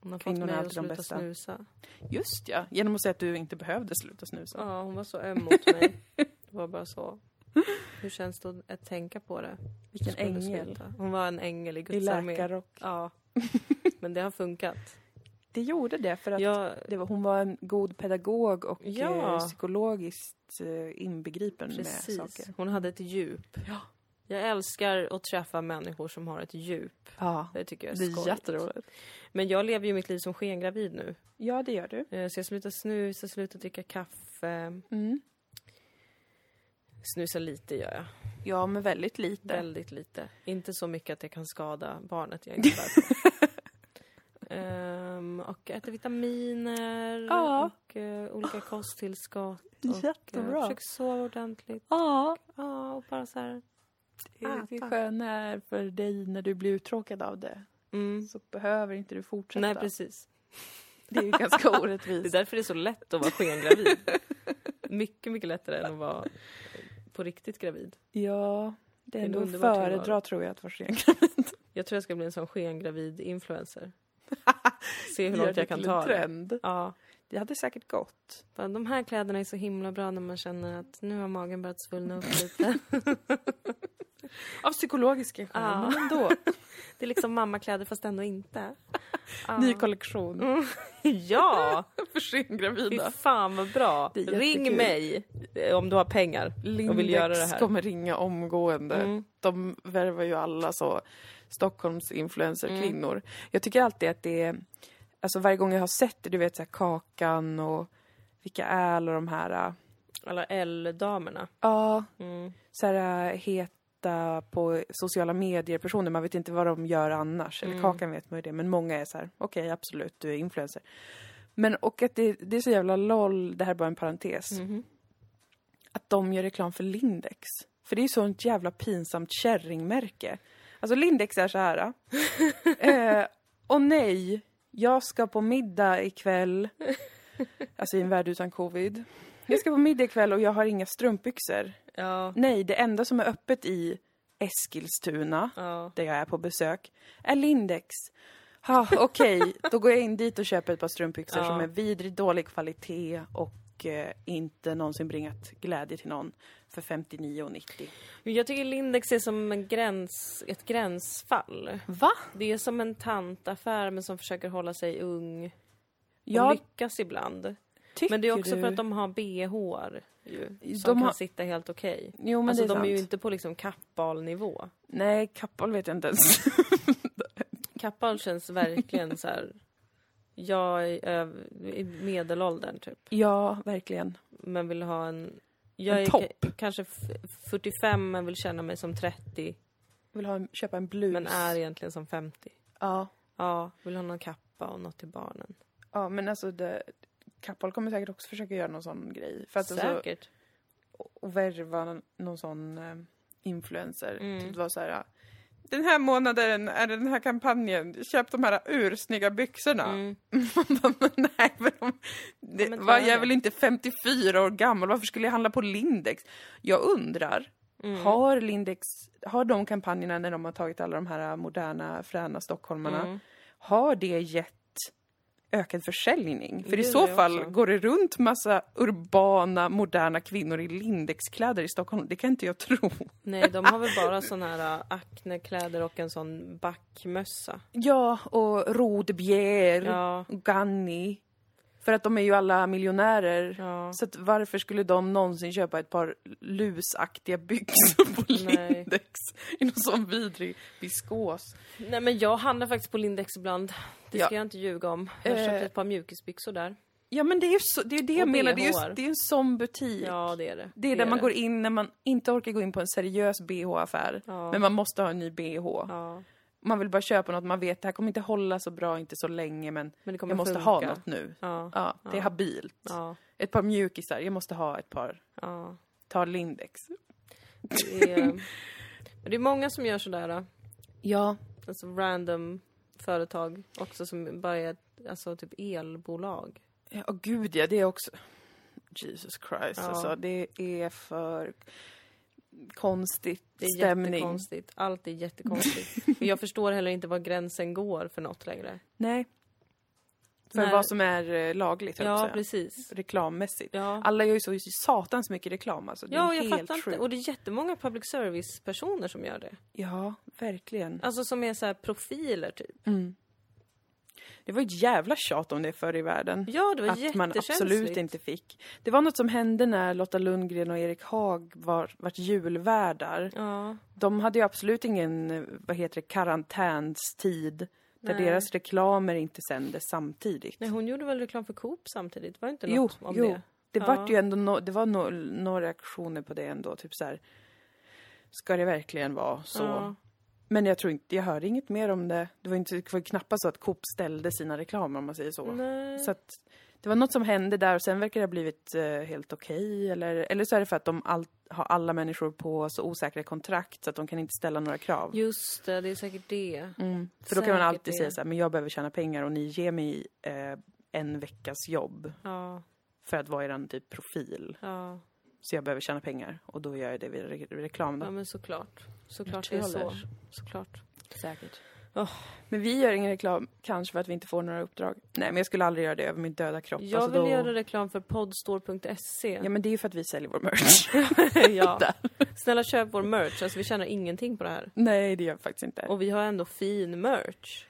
Hon har fått mig att sluta snusa. Just ja, genom att säga att du inte behövde sluta snusa. Ja, hon var så öm mot mig. Det var bara så... Hur känns det att tänka på det? Vilken ängel. Sluta. Hon var en ängel i Guds armé. I läkarrock. Ja, men det har funkat. Det gjorde det för att hon var en god pedagog och psykologiskt inbegripen med saker. Hon hade ett djup. Ja. Jag älskar att träffa människor som har ett djup. Ja, det tycker jag är jätteroligt. Men jag lever ju mitt liv som skengravid nu. Ja, det gör du. Så jag slutar snusa, slutar dricka kaffe. Mm. Snusa lite gör jag. Ja, men väldigt lite. Väldigt lite. Inte så mycket att jag kan skada barnet jag inte och äter vitaminer och olika kosttillskott. Jättebra. Och försöker sova ordentligt. Ja. Och bara så här. Det sköna är för dig när du blir uttråkad av det. Mm. Så behöver inte du fortsätta. Nej, precis. Det är ju ganska orättvist. Det är därför det är så lätt att vara skengravid. Mycket, mycket lättare än att vara på riktigt gravid. Ja, det är ändå föredra tror jag att vara skengravid. Jag tror jag ska bli en sån skengravid-influencer. Se hur långt jag kan ta trend. Ja. Det hade säkert gått. De här kläderna är så himla bra när man känner att nu har magen börjat svullna upp lite. Av psykologiska skäl, men ändå. Det är liksom mammakläder fast ändå inte. Ny kollektion. Mm. Ja. För skengravida. Fy fan vad bra. Ring mig om du har pengar. Lindex och vill göra det här. Kommer ringa omgående. Mm. De värvar ju alla så Stockholms influencerkvinnor. Mm. Jag tycker alltid att det är... Alltså varje gång jag har sett det, du vet så här, Kakan och vilka är alla de här... Alla L-damerna. Ja, så här heta på sociala medier-personer. Man vet inte vad de gör annars. Eller Kakan vet man ju det. Men många är så här, okej, absolut, du är influencer. Men och att det är så jävla lol, det här är bara en parentes. Mm. Att de gör reklam för Lindex. För det är ju sånt jävla pinsamt kärringmärke. Alltså Lindex är så här. Och nej... Jag ska på middag ikväll. Alltså i en värld utan covid. Jag ska på middag ikväll och jag har inga strumpbyxor. Ja. Nej, det enda som är öppet i Eskilstuna, ja, där jag är på besök, är Lindex. Ja, okej, okay. Då går jag in dit och köper ett par strumpbyxor, ja, som är vidrigt dålig kvalitet och inte någonsin bringat glädje till någon för 59,90. Jag tycker Lindex är som en ett gränsfall. Va? Det är som en tantaffär men som försöker hålla sig ung och lyckas ibland. Men det är också för att de har BH-ar ju, som de kan sitta helt okej. Okay. Jo, men alltså, det är sant. Är ju inte på liksom kappalnivå. Nej, kappal vet jag inte ens. Kappal känns verkligen så här. Jag är i medelåldern typ. Ja, verkligen. Men vill ha en... Jag är kanske 45 men vill känna mig som 30. Vill ha köpa en blus. Men är egentligen som 50. Ja. Ja, vill ha någon kappa och något till barnen. Ja, men alltså det... Kappal kommer säkert också försöka göra någon sån grej. För att säkert. Alltså, och värva någon sån influencer. Mm. Till att vara så här, den här månaden är den här kampanjen. Köp de här ursnygga byxorna. Mm. Men nej, men jag är väl inte 54 år gammal. Varför skulle jag handla på Lindex? Jag undrar, har Lindex, har de kampanjerna när de har tagit alla de här moderna, fräna stockholmarna, har det gett ökad försäljning? För i så fall går det runt massa urbana, moderna kvinnor i Lindexkläder i Stockholm. Det kan inte jag tro. Nej, de har väl bara sån här aknekläder och en sån backmössa. Ja, och Rodebjer, ja, och Ganni. För att de är ju alla miljonärer. Ja. Så att varför skulle de någonsin köpa ett par lusaktiga byxor på Lindex? I någon sån vidrig viskos. Nej, men jag handlar faktiskt på Lindex ibland. Det ska jag inte ljuga om. Jag köpte ett par mjukisbyxor där. Ja, men det är ju det jag menar. Det är en sån butik. Ja, det är det. Det är där man går in när man inte orkar gå in på en seriös BH-affär. Ja. Men man måste ha en ny BH. Ja. Man vill bara köpa något. Man vet det här kommer inte hålla så bra, inte så länge. Men jag måste ha något nu. Ja, ja, det är habilt. Ja. Ett par mjukisar. Jag måste ha ett par. Ja. Ta Lindex. Det är många som gör sådär. Ja. Alltså random företag. Också som bara är alltså, typ elbolag. Ja, oh, gud ja. Det är också... Jesus Christ. Ja. Alltså, det är för... konstigt stämning. Jättekonstigt. Allt är jättekonstigt. Jag förstår heller inte var gränsen går för något längre. Nej. För vad som är lagligt. Ja, precis. Reklammässigt. Ja. Alla gör ju så satans mycket reklam. Alltså. Ja, det är jag fattar inte. Och det är jättemånga public service-personer som gör det. Ja, verkligen. Alltså som är så här profiler typ. Mm. Det var ett jävla tjat om det förr i världen. Ja, det var jättekänsligt. Att man absolut inte fick. Det var något som hände när Lotta Lundgren och Erik Haag vart julvärdar. Ja. De hade ju absolut ingen, karantänstid. Där deras reklamer inte sändes samtidigt. Nej, hon gjorde väl reklam för Coop samtidigt? Var det inte något om det? Jo, det var ju ändå några reaktioner på det ändå. Typ så här, ska det verkligen vara så... Ja. Men jag tror inte, jag hörde inget mer om det. Det var knappast så att Coop ställde sina reklamer om man säger så. Nej. Så att det var något som hände där och sen verkar det ha blivit helt okej. Eller så är det för att de har alla människor på så osäkra kontrakt så att de kan inte ställa några krav. Just det, är säkert det. Mm. För då kan man alltid säga så här, men jag behöver tjäna pengar och ni ger mig en veckas jobb. Ja. För att vara er typ profil. Ja. Så jag behöver tjäna pengar. Och då gör jag det vid reklam då. Ja, men såklart. Såklart det är så. Såklart. Säkert. Oh. Men vi gör ingen reklam. Kanske för att vi inte får några uppdrag. Nej, men jag skulle aldrig göra det över min döda kropp. Jag vill göra reklam för podstore.se. Ja, men det är ju för att vi säljer vår merch. Ja. Snälla köp vår merch. Alltså vi tjänar ingenting på det här. Nej, det gör vi faktiskt inte. Och vi har ändå fin merch.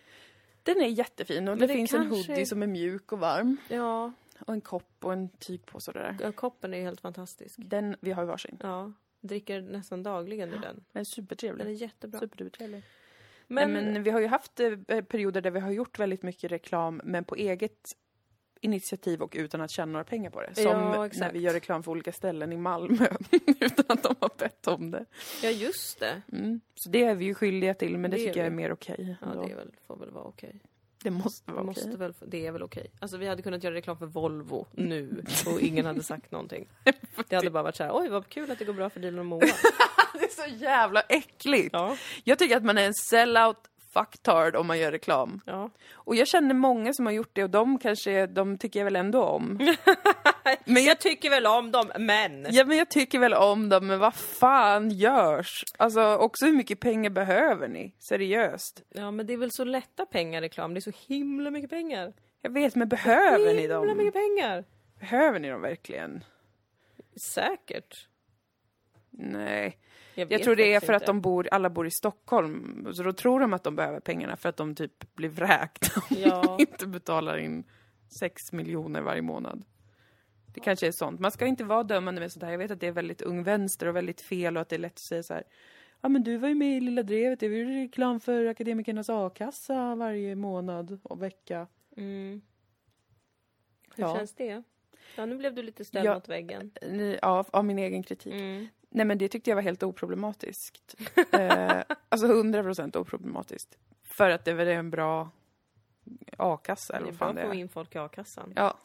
Den är jättefin. Och det finns en hoodie som är mjuk och varm. Ja. Och en kopp och en tygpåse där. Ja, koppen är helt fantastisk. Den vi har varsin. Ja, dricker nästan dagligen ur den. Den är supertrevlig. Den är jättebra. Supertrevlig. Men vi har ju haft perioder där vi har gjort väldigt mycket reklam. Men på eget initiativ och utan att tjäna några pengar på det. Som när vi gör reklam för olika ställen i Malmö. Utan att de har bett om det. Ja, just det. Mm. Så det är vi ju skyldiga till. Men det tycker jag är mer okej. Ja, det får väl vara okej. Det måste vara okej. Det är väl okej. Alltså vi hade kunnat göra reklam för Volvo nu och ingen hade sagt någonting. Det hade bara varit så här, oj vad kul att det går bra för Dilan och Moa. Det är så jävla äckligt. Ja. Jag tycker att man är en sellout fucktard om man gör reklam. Ja. Och jag känner många som har gjort det och de tycker jag väl ändå om. Men jag tycker väl om dem, men... Ja, men jag tycker väl om dem, men vad fan görs? Alltså, också hur mycket pengar behöver ni? Seriöst. Ja, men det är väl så lätta pengar reklam. Det är så himla mycket pengar. Jag vet, men behöver ni dem? Himla mycket pengar. Behöver ni dem verkligen? Säkert. Nej. Jag tror det är för inte. Att alla bor i Stockholm. Så då tror de att de behöver pengarna för att de typ blir vräkt. Ja. Inte betalar in 6 miljoner varje månad. Det kanske är sånt. Man ska inte vara dömande med sånt här. Jag vet att det är väldigt ung vänster och väldigt fel. Och att det är lätt att säga så här. Ja, men du var ju med i Lilla Drevet. Det var ju reklam för Akademikernas A-kassa varje månad och vecka. Mm. Hur känns det? Ja, nu blev du lite ställd mot väggen. Ja, av min egen kritik. Mm. Nej, men det tyckte jag var helt oproblematiskt. Alltså 100% oproblematiskt. För att det var en bra A-kassa. Eller vad fan det är. Det är bra att få in folk i A-kassan. Ja.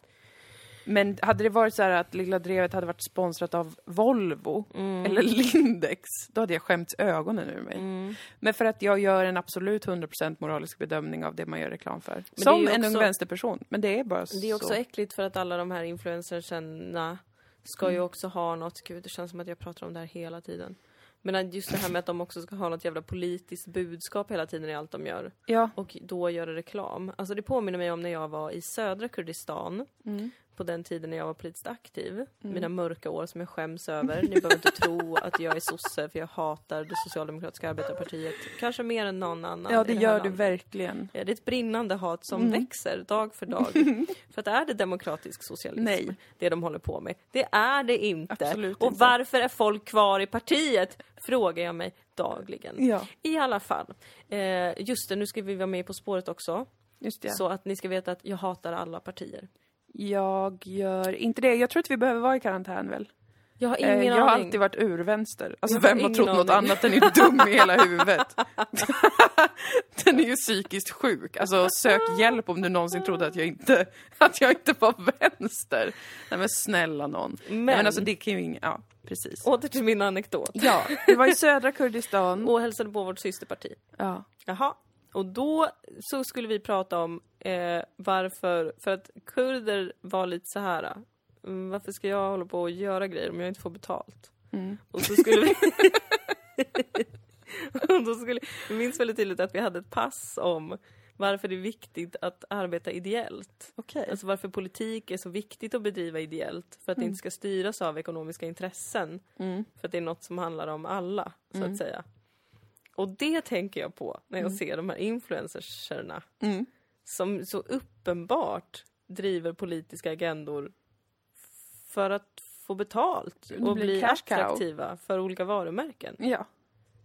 Men hade det varit så här att Lilla Drevet hade varit sponsrat av Volvo eller Lindex, då hade jag skämt ögonen ur mig. Mm. Men för att jag gör en absolut 100% moralisk bedömning av det man gör reklam för. Men som en ung vänsterperson. Men det är bara så. Det är också äckligt för att alla de här influencersarna ska ju också ha något. Gud, det känns som att jag pratar om det här hela tiden. Men just det här med att de också ska ha något jävla politiskt budskap hela tiden i allt de gör. Ja. Och då gör det reklam. Alltså det påminner mig om när jag var i södra Kurdistan. Mm. På den tiden när jag var politiskt aktiv. Mina mörka år som jag skäms över. Ni behöver inte tro att jag är sosse. För jag hatar det socialdemokratiska arbetarpartiet. Kanske mer än någon annan. Ja, det gör du verkligen. Ja, det är ett brinnande hat som växer dag för dag. För att är det demokratisk socialism? Nej. Det de håller på med. Det är det inte. Absolut och inte. Varför är folk kvar i partiet? Frågar jag mig dagligen. Ja. I alla fall. Just det, nu ska vi vara med På spåret också. Just det. Så att ni ska veta att jag hatar alla partier. Jag gör inte det. Jag tror att vi behöver vara i karantän väl. Jag har ingen aning. Jag har alltid varit urvänster. Alltså vem har trott något annat än är dum i hela huvudet. Den är ju psykiskt sjuk. Alltså sök hjälp om du någonsin trodde att jag inte var vänster. Nej men snälla någon. Men alltså det kan ju ingen... Ja, precis. Åter till min anekdot. Ja, det var i södra Kurdistan. Och hälsade på vårt systerparti. Ja. Jaha. Och då så skulle vi prata om varför... För att kurder var lite så här... Varför ska jag hålla på och göra grejer om jag inte får betalt? Mm. Och så skulle vi... Jag minns väldigt tydligt att vi hade ett pass om varför det är viktigt att arbeta ideellt. Okay. Alltså varför politik är så viktigt att bedriva ideellt. För att det inte ska styras av ekonomiska intressen. Mm. För att det är något som handlar om alla, så att säga. Och det tänker jag på när jag ser de här influencerserna som så uppenbart driver politiska agendor för att få betalt och bli attraktiva för olika varumärken. Ja,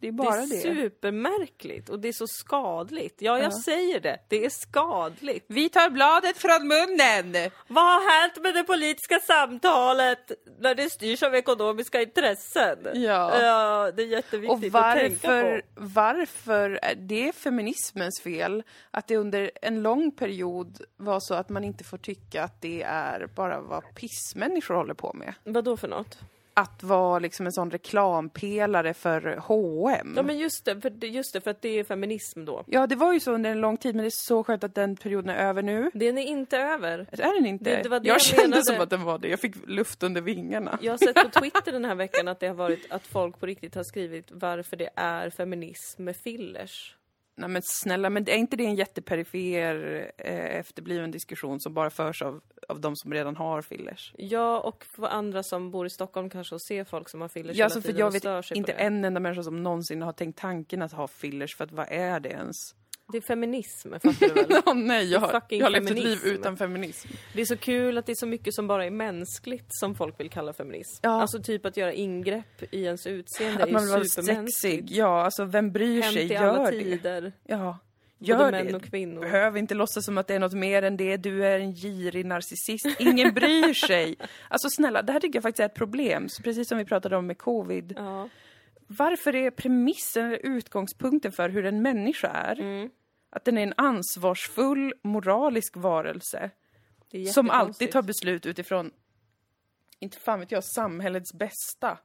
det är bara det. Det är supermärkligt och det är så skadligt. Ja, jag säger det. Det är skadligt. Vi tar bladet från munnen. Vad har hänt med det politiska samtalet när det styrs av ekonomiska intressen? Ja, det är jätteviktigt och varför, att tänka på. Varför är det feminismens fel att det under en lång period var så att man inte får tycka att det är bara vad pissmänniskor håller på med? Vad då för något? Att vara liksom en sån reklampelare för H&M. Ja, men just det, för att det är feminism då. Ja, det var ju så under en lång tid, men det är så skönt att den perioden är över nu. Den är inte över. Är den inte? Jag kände som att den var det. Jag fick luft under vingarna. Jag har sett på Twitter den här veckan att det har varit att folk på riktigt har skrivit varför det är feminism med fillers. Nej, men snälla, men är inte det en jätteperifer efterbliven diskussion som bara förs av de som redan har fillers? Ja, och för andra som bor i Stockholm kanske och ser folk som har fillers. Ja, alltså, för jag vet inte en enda människa som någonsin har tänkt tanken att ha fillers, för att vad är det ens? Det är feminism, fattar du väl? No, nej, jag har levt ett liv utan feminism. Det är så kul att det är så mycket som bara är mänskligt som folk vill kalla feminism. Ja. Alltså typ att göra ingrepp i ens utseende att man är supermänskligt. Ja, alltså vem bryr sig? Gör alla tider. Det. Ja, gör både män och kvinnor. Behöver inte låtsas som att det är något mer än det. Du är en girig narcissist. Ingen bryr sig. Alltså snälla, det här tycker jag faktiskt är ett problem. Så precis som vi pratade om med covid. Ja. Varför är premissen eller utgångspunkten för hur en människa är... Att den är en ansvarsfull, moralisk varelse som alltid tar beslut utifrån, inte fan vet jag, samhällets bästa.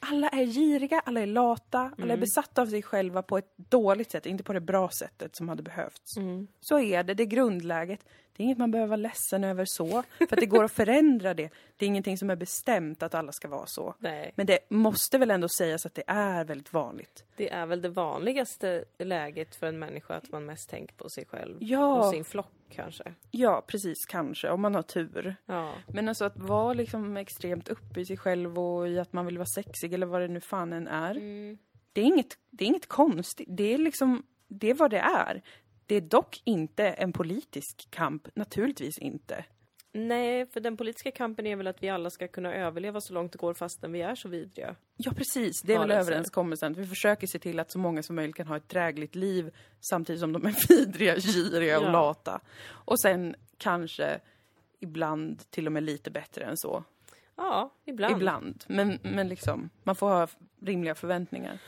Alla är giriga, alla är lata, alla är besatta av sig själva på ett dåligt sätt, inte på det bra sättet som hade behövts. Mm. Så är det, det är grundläget. Det är inget man behöver vara ledsen över så, för att det går att förändra det. Det är ingenting som är bestämt att alla ska vara så. Nej. Men det måste väl ändå sägas att det är väldigt vanligt. Det är väl det vanligaste läget för en människa, att man mest tänker på sig själv och sin flock kanske. Ja, precis, kanske, om man har tur. Ja. Men alltså att vara liksom extremt uppe i sig själv och i att man vill vara sexig eller vad det nu fan än är. Mm. Det är inget konstigt. Det är liksom, det är vad det är. Det är dock inte en politisk kamp, naturligtvis inte. Nej, för den politiska kampen är väl att vi alla ska kunna överleva så långt det går fastän vi är så vidriga. Ja, precis. Det är väl överenskommelsen. Vi försöker se till att så många som möjligt kan ha ett drägligt liv samtidigt som de är vidriga, giriga och lata. Och sen kanske ibland till och med lite bättre än så. Ja, ibland. Ibland, men liksom, man får ha rimliga förväntningar.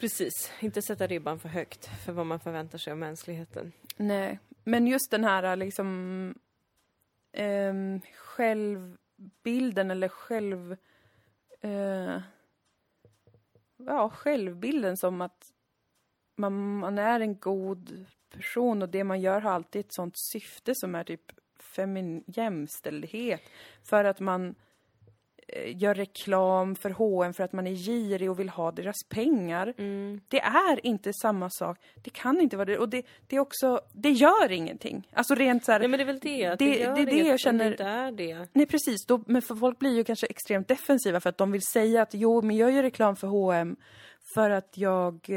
Precis, inte sätta ribban för högt för vad man förväntar sig av mänskligheten. Nej, men just den här liksom självbilden eller självbilden som att man är en god person och det man gör har alltid ett sånt syfte som är typ jämställdhet, för att man gör reklam för H&M för att man är girig och vill ha deras pengar. Mm. Det är inte samma sak. Det kan inte vara det. Och det är också, det gör ingenting. Alltså rent så här, nej, men det är väl det jag känner. Det är det. Nej, precis. Då, men för folk blir ju kanske extremt defensiva för att de vill säga att jo, men jag gör reklam för H&M för att jag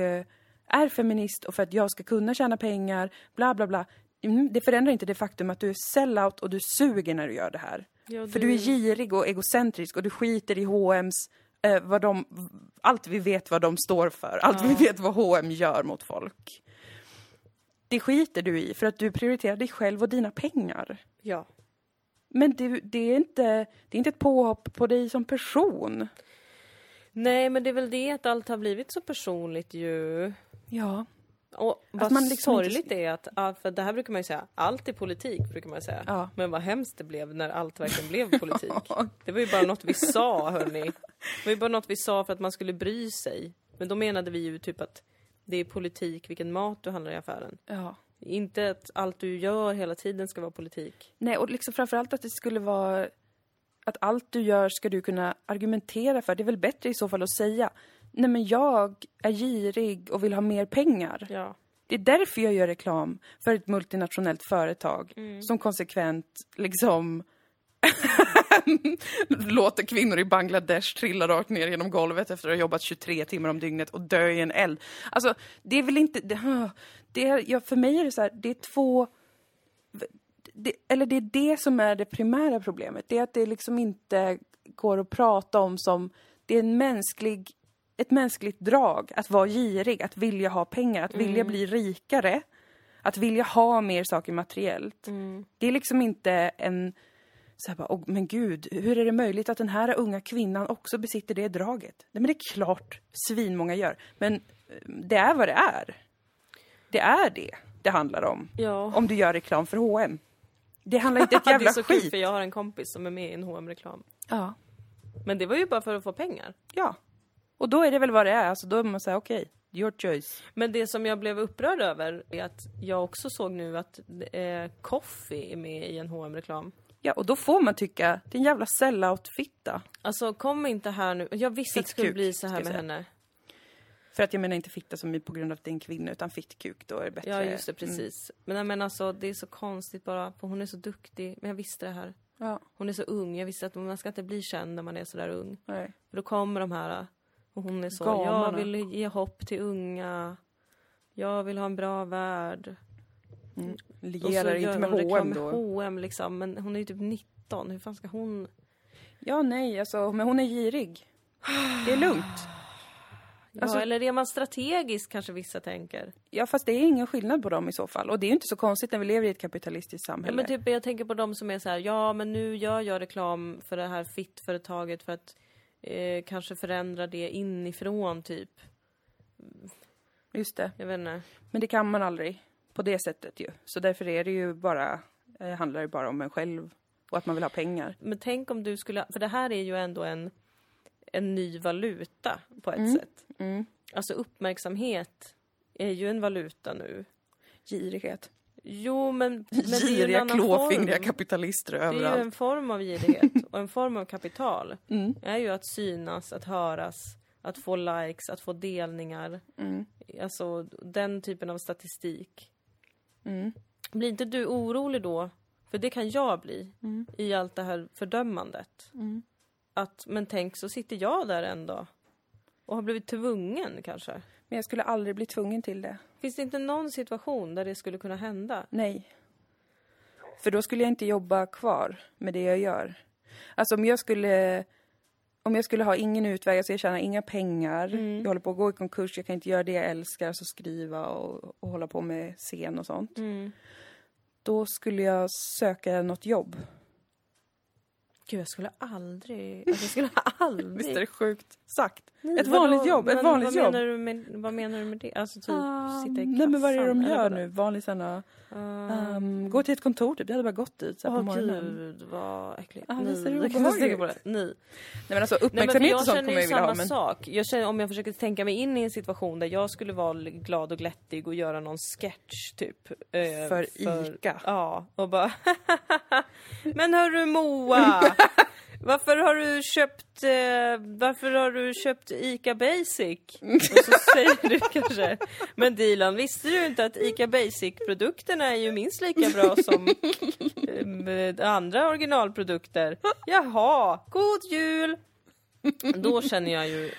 är feminist och för att jag ska kunna tjäna pengar, bla bla bla. Det förändrar inte det faktum att du är sellout och du suger när du gör det här. Ja, för du är girig och egocentrisk och du skiter i H&M's allt vi vet vad de står för, allt vi vet vad H&M gör mot folk. Det skiter du i för att du prioriterar dig själv och dina pengar. Ja. Men det är inte ett påhopp på dig som person. Nej, men det är väl det att allt har blivit så personligt ju. Ja. Och vad man liksom sorgligt är att, för det här brukar man ju säga, allt är politik brukar man säga. Ja. Men vad hemskt det blev när allt verkligen blev politik. Det var ju bara något vi sa, hörni. Det var ju bara något vi sa för att man skulle bry sig. Men då menade vi ju typ att det är politik vilken mat du handlar i affären. Ja. Inte att allt du gör hela tiden ska vara politik. Nej, och liksom framförallt att det skulle vara att allt du gör ska du kunna argumentera för. Det är väl bättre i så fall att säga, nej, men jag är girig och vill ha mer pengar. Ja. Det är därför jag gör reklam för ett multinationellt företag som konsekvent liksom låter kvinnor i Bangladesh trilla rakt ner genom golvet efter att ha jobbat 23 timmar om dygnet och dö i en eld. Alltså, det är väl inte... för mig är det så här, det är två... det är det som är det primära problemet. Det är att det liksom inte går att prata om som... Det är ett mänskligt drag att vara girig, att vilja ha pengar, att vilja bli rikare, att vilja ha mer saker materiellt. Mm. Det är liksom inte en så här bara, men gud, hur är det möjligt att den här unga kvinnan också besitter det draget? Nej, men det är klart svinmånga gör, men det är vad det är. Det är det handlar om. Ja. Om du gör reklam för H&M. Det handlar inte ett jävla skit. Det är så kul, för jag har en kompis som är med i en H&M-reklam. Ja. Men det var ju bara för att få pengar. Ja. Och då är det väl vad det är. Alltså då är man säga okej, your choice. Men det som jag blev upprörd över är att jag också såg nu att Coffee är med i en H&M-reklam. Ja, och då får man tycka, det är en jävla sellout-fitta. Alltså kom inte här nu. Jag visste att det skulle bli så här med henne. För att jag menar inte fitta som på grund av att det är en kvinna, utan fittkuk, då är det bättre. Ja, just det, precis. Men jag menar alltså, det är så konstigt bara, för hon är så duktig. Men jag visste det här. Ja. Hon är så ung, jag visste att man ska inte bli känd när man är så där ung. Nej. För då kommer de här... Och hon är så, jag vill ge hopp till unga. Jag vill ha en bra värld. Mm. Lerar inte med H&M då. H&M liksom. Men hon är ju typ 19. Hur fan ska hon... Ja, nej. Alltså, men hon är girig. Det är lugnt. Alltså, ja, eller är man strategisk kanske vissa tänker. Ja, fast det är ingen skillnad på dem i så fall. Och det är ju inte så konstigt när vi lever i ett kapitalistiskt samhälle. Ja, men typ, jag tänker på dem som är så här, ja, men nu gör jag reklam för det här fittföretaget för att kanske förändra det inifrån typ. Just det. Jag vet inte. Men det kan man aldrig på det sättet ju. Så därför är det ju bara handlar det bara om en själv och att man vill ha pengar. Men tänk om du skulle, för det här är ju ändå en en ny valuta på ett sätt. Mm. Alltså uppmärksamhet är ju en valuta nu. Girighet. Jo, men giriga, klåfingriga kapitalister överallt. Det är ju en form av girighet och en form av kapital. Mm. är ju att synas, att höras, att få likes, att få delningar. Mm. Alltså den typen av statistik. Mm. Blir inte du orolig då? För det kan jag bli i allt det här fördömandet. Mm. Att, men tänk så sitter jag där en dag och har blivit tvungen kanske. Men jag skulle aldrig bli tvungen till det. Finns det inte någon situation där det skulle kunna hända? Nej. För då skulle jag inte jobba kvar med det jag gör. Alltså om jag skulle ha ingen utväg, alltså jag tjänar inga pengar. Mm. Jag håller på att gå i konkurs, jag kan inte göra det jag älskar. Alltså skriva och hålla på med scen och sånt. Mm. Då skulle jag söka något jobb. Gud, jag skulle aldrig. Visst är det sjukt sagt. Nej, ett vanligt jobb. Vad menar du med det? Alltså typ sitta i kassan. Nej, men vad är det de gör nu? Vanligt sådana... gå till ett kontor typ. Jag hade bara gått dit så på morgonen. Gud, vad äckligt. Nej, men alltså uppmärksamhet och sånt kommer jag vilja ha. Jag känner, om jag försöker tänka mig in i en situation där jag skulle vara glad och glättig och göra någon sketch typ. För Ica. Ja, och bara... Men hörru Moa... Varför har du köpt Ica Basic? Och så säger du kanske. Men Dilan, visste du inte att Ica Basic-produkterna är ju minst lika bra som andra originalprodukter? Jaha, god jul! Då känner jag ju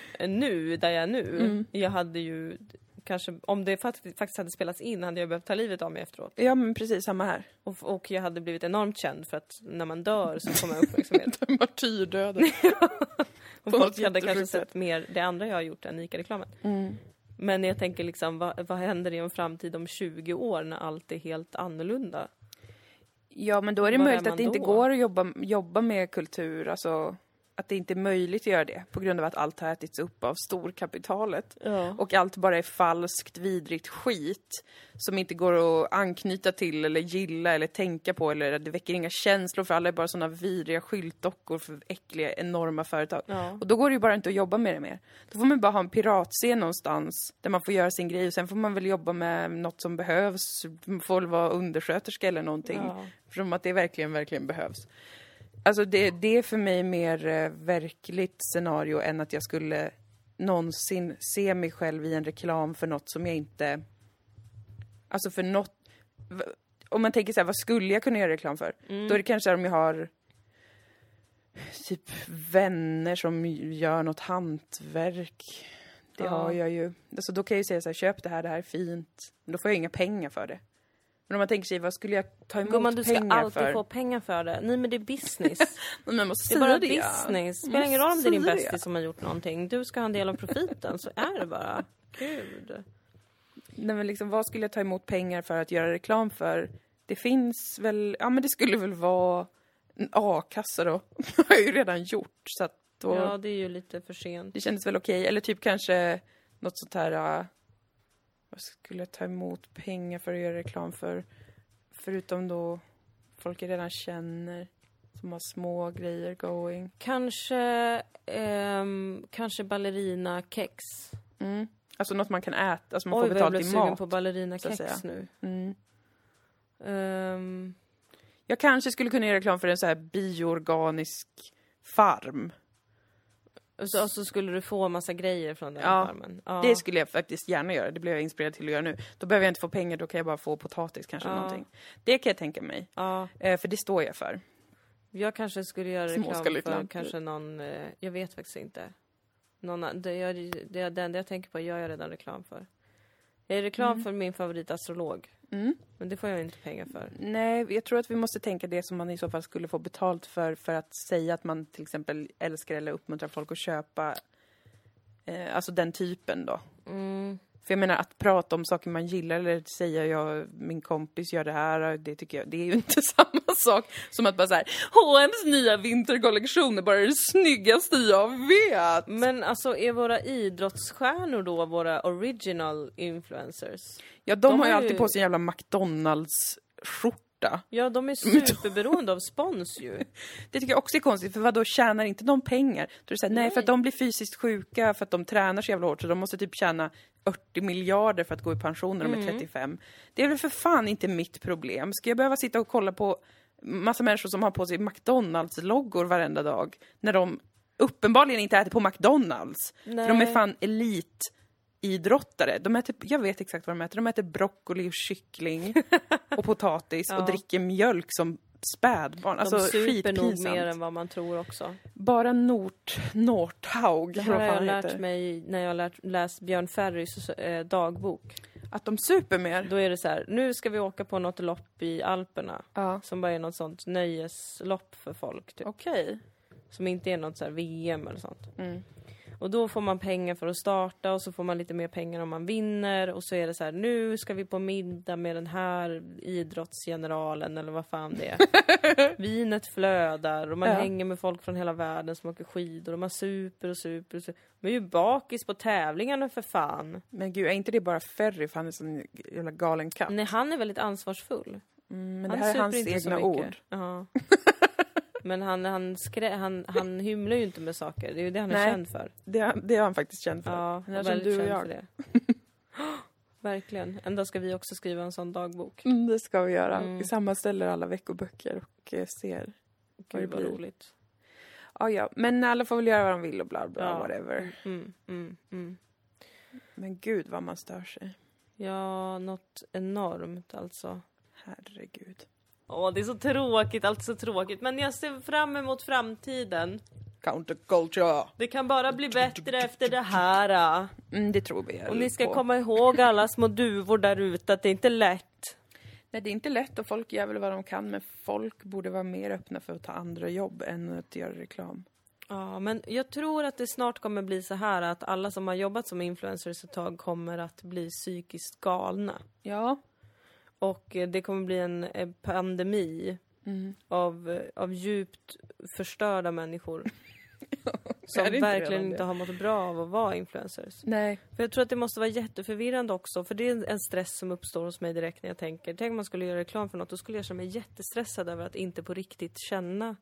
där jag är nu. Mm. Jag hade ju kanske, om det faktiskt hade spelats in, hade jag behövt ta livet av mig efteråt. Ja, men precis, samma här. Och jag hade blivit enormt känd för att när man dör så kommer jag uppmärksamhet. Den martyrdöden. Och folk hade kanske sett mer det andra jag har gjort än ICA-reklamen. Mm. Men jag tänker liksom, vad händer i en framtid om 20 år när allt är helt annorlunda? Ja, men då är det möjligt att det inte går att jobba med kultur, alltså... Att det inte är möjligt att göra det. På grund av att allt har ätits upp av storkapitalet. Ja. Och allt bara är falskt, vidrigt skit. Som inte går att anknyta till eller gilla eller tänka på. Eller det väcker inga känslor för alla är bara sådana vidriga skyltdockor för äckliga, enorma företag. Ja. Och då går det ju bara inte att jobba med det mer. Då får man bara ha en piratscen någonstans. Där man får göra sin grej. Och sen får man väl jobba med något som behövs. Man får vara undersköterska eller någonting. Ja. Från att det verkligen, verkligen behövs. Alltså det är för mig mer verkligt scenario än att jag skulle någonsin se mig själv i en reklam för något som jag inte... Alltså för något... Om man tänker så här, vad skulle jag kunna göra reklam för? Mm. Då är det kanske om jag har typ vänner som gör något hantverk. Det har jag ju. Alltså då kan jag ju säga så här, köp det här är fint. Men då får jag inga pengar för det. Men om man tänker sig, vad skulle jag ta emot pengar för? Du ska alltid få pengar för det. Nej, men det är business. Men måste det är bara det. Business. Det spelar ingen roll om det är din bästis som har gjort någonting. Du ska ha en del av profiten, så är det bara. Gud. Nej, men liksom, vad skulle jag ta emot pengar för att göra reklam för? Det finns väl... Ja, men det skulle väl vara en A-kassa då. Det har jag ju redan gjort. Så att då... Ja, det är ju lite för sent. Det kändes väl okej. Eller typ kanske något sånt här... Vad skulle jag ta emot pengar för att göra reklam för? Förutom då folk jag redan känner som har små grejer going. Kanske ballerina kex. Mm. Alltså något man kan äta. Alltså man får betalt i mat. Oj, jag blev sugen på ballerina kex nu. Mm. Jag kanske skulle kunna göra reklam för en så här bioorganisk farm. Och så skulle du få en massa grejer från den farmen. Ja, det skulle jag faktiskt gärna göra. Det blev jag inspirerad till att göra nu. Då behöver jag inte få pengar, då kan jag bara få potatis kanske eller någonting. Det kan jag tänka mig. Ja. För det står jag för. Jag kanske skulle göra reklam för kanske någon... jag vet faktiskt inte. Det jag tänker på gör jag redan reklam för. Jag är reklam för min favoritastrolog. Mm. Men det får jag inte pengar för. Nej, jag tror att vi måste tänka det som man i så fall skulle få betalt för att säga att man till exempel älskar eller uppmuntrar folk att köpa alltså den typen då. Mm. För jag menar att prata om saker man gillar eller säga min kompis gör det här, det tycker jag, det är ju inte samma sak som att bara så här H&M:s nya vinterkollektion är bara det snyggaste jag vet. Men alltså är våra idrottsstjärnor då våra original influencers? Ja, de har ju alltid på sig en jävla McDonald's skjorta borta. Ja, de är superberoende av spons ju. Det tycker jag också är konstigt. För vadå, tjänar inte de pengar? Då säger, nej, för att de blir fysiskt sjuka. För att de tränar så jävla hårt. Så de måste typ tjäna 80 miljarder för att gå i pension när de är 35. Det är väl för fan inte mitt problem. Ska jag behöva sitta och kolla på massa människor som har på sig McDonalds-loggor varenda dag? När de uppenbarligen inte äter på McDonalds. Nej. För de är fan elitidrottare. De äter, jag vet exakt vad de äter. De äter broccoli och kyckling och potatis och dricker mjölk som spädbarn. Alltså, de super nog mer än vad man tror också. Bara Nordhaug. Det här har jag lärt mig när jag läst Björn Ferrys dagbok. Att de super mer. Då är det så här, nu ska vi åka på något lopp i Alperna. Ja. Som bara är något sånt nöjeslopp för folk. Typ. Okej. Som inte är något så här VM eller sånt. Mm. Och då får man pengar för att starta. Och så får man lite mer pengar om man vinner. Och så är det så här, nu ska vi på middag med den här idrottsgeneralen. Eller vad fan det är. Vinet flödar. Och man hänger med folk från hela världen som åker skidor. Och man super och super. Man är ju bakis på tävlingarna för fan. Men gud, är inte det bara Ferry? För han är sån jävla galen katt. Nej, han är väldigt ansvarsfull. Mm, men han, det här är hans egna ord. Ja. Men han hymlar ju inte med saker. Det är ju det han är känd för. Det är han faktiskt känd för. Ja, han är som du och jag. Verkligen. En dag ska vi också skriva en sån dagbok. Mm, det ska vi göra. Vi sammanställer alla veckoböcker och ser. Gud, vad roligt. Ja. Men alla får väl göra vad de vill och bla bla, whatever. Mm. Men gud vad man stör sig. Ja, något enormt alltså. Herregud. Det är så tråkigt, allt så tråkigt. Men jag ser fram emot framtiden. Counterculture. Det kan bara bli bättre efter det här. Det tror vi. Och ni ska komma ihåg alla små duvor där ute, att det är inte lätt. Nej, det är inte lätt och folk gör väl vad de kan. Men folk borde vara mer öppna för att ta andra jobb än att göra reklam. Ja, men jag tror att det snart kommer bli så här att alla som har jobbat som influencers ett tag kommer att bli psykiskt galna. Ja. Och det kommer bli en pandemi av djupt förstörda människor som verkligen inte har mått bra av att vara influencers. Nej. För jag tror att det måste vara jätteförvirrande också. För det är en stress som uppstår hos mig direkt när jag tänker. Tänk om man skulle göra reklam för något, då skulle jag känna mig jättestressad över att inte på riktigt känna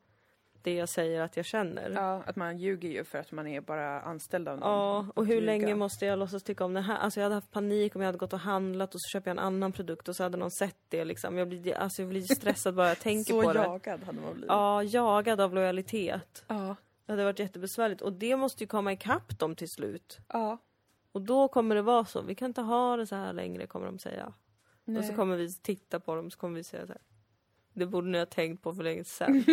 det jag säger att jag känner. Ja, att man ljuger ju för att man är bara anställd av någon. Ja, och hur länge måste jag låtsas tycka om det här? Alltså jag hade haft panik om jag hade gått och handlat och så köper jag en annan produkt och så hade någon sett det liksom. Jag blir stressad bara jag tänker på det. Så jagad hade man blivit. Ja, jagad av lojalitet. Ja. Det hade varit jättebesvärligt. Och det måste ju komma ikapp dem till slut. Ja. Och då kommer det vara så. Vi kan inte ha det så här längre, kommer de säga. Nej. Och så kommer vi titta på dem, så kommer vi säga så här. Det borde ni ha tänkt på för länge sedan.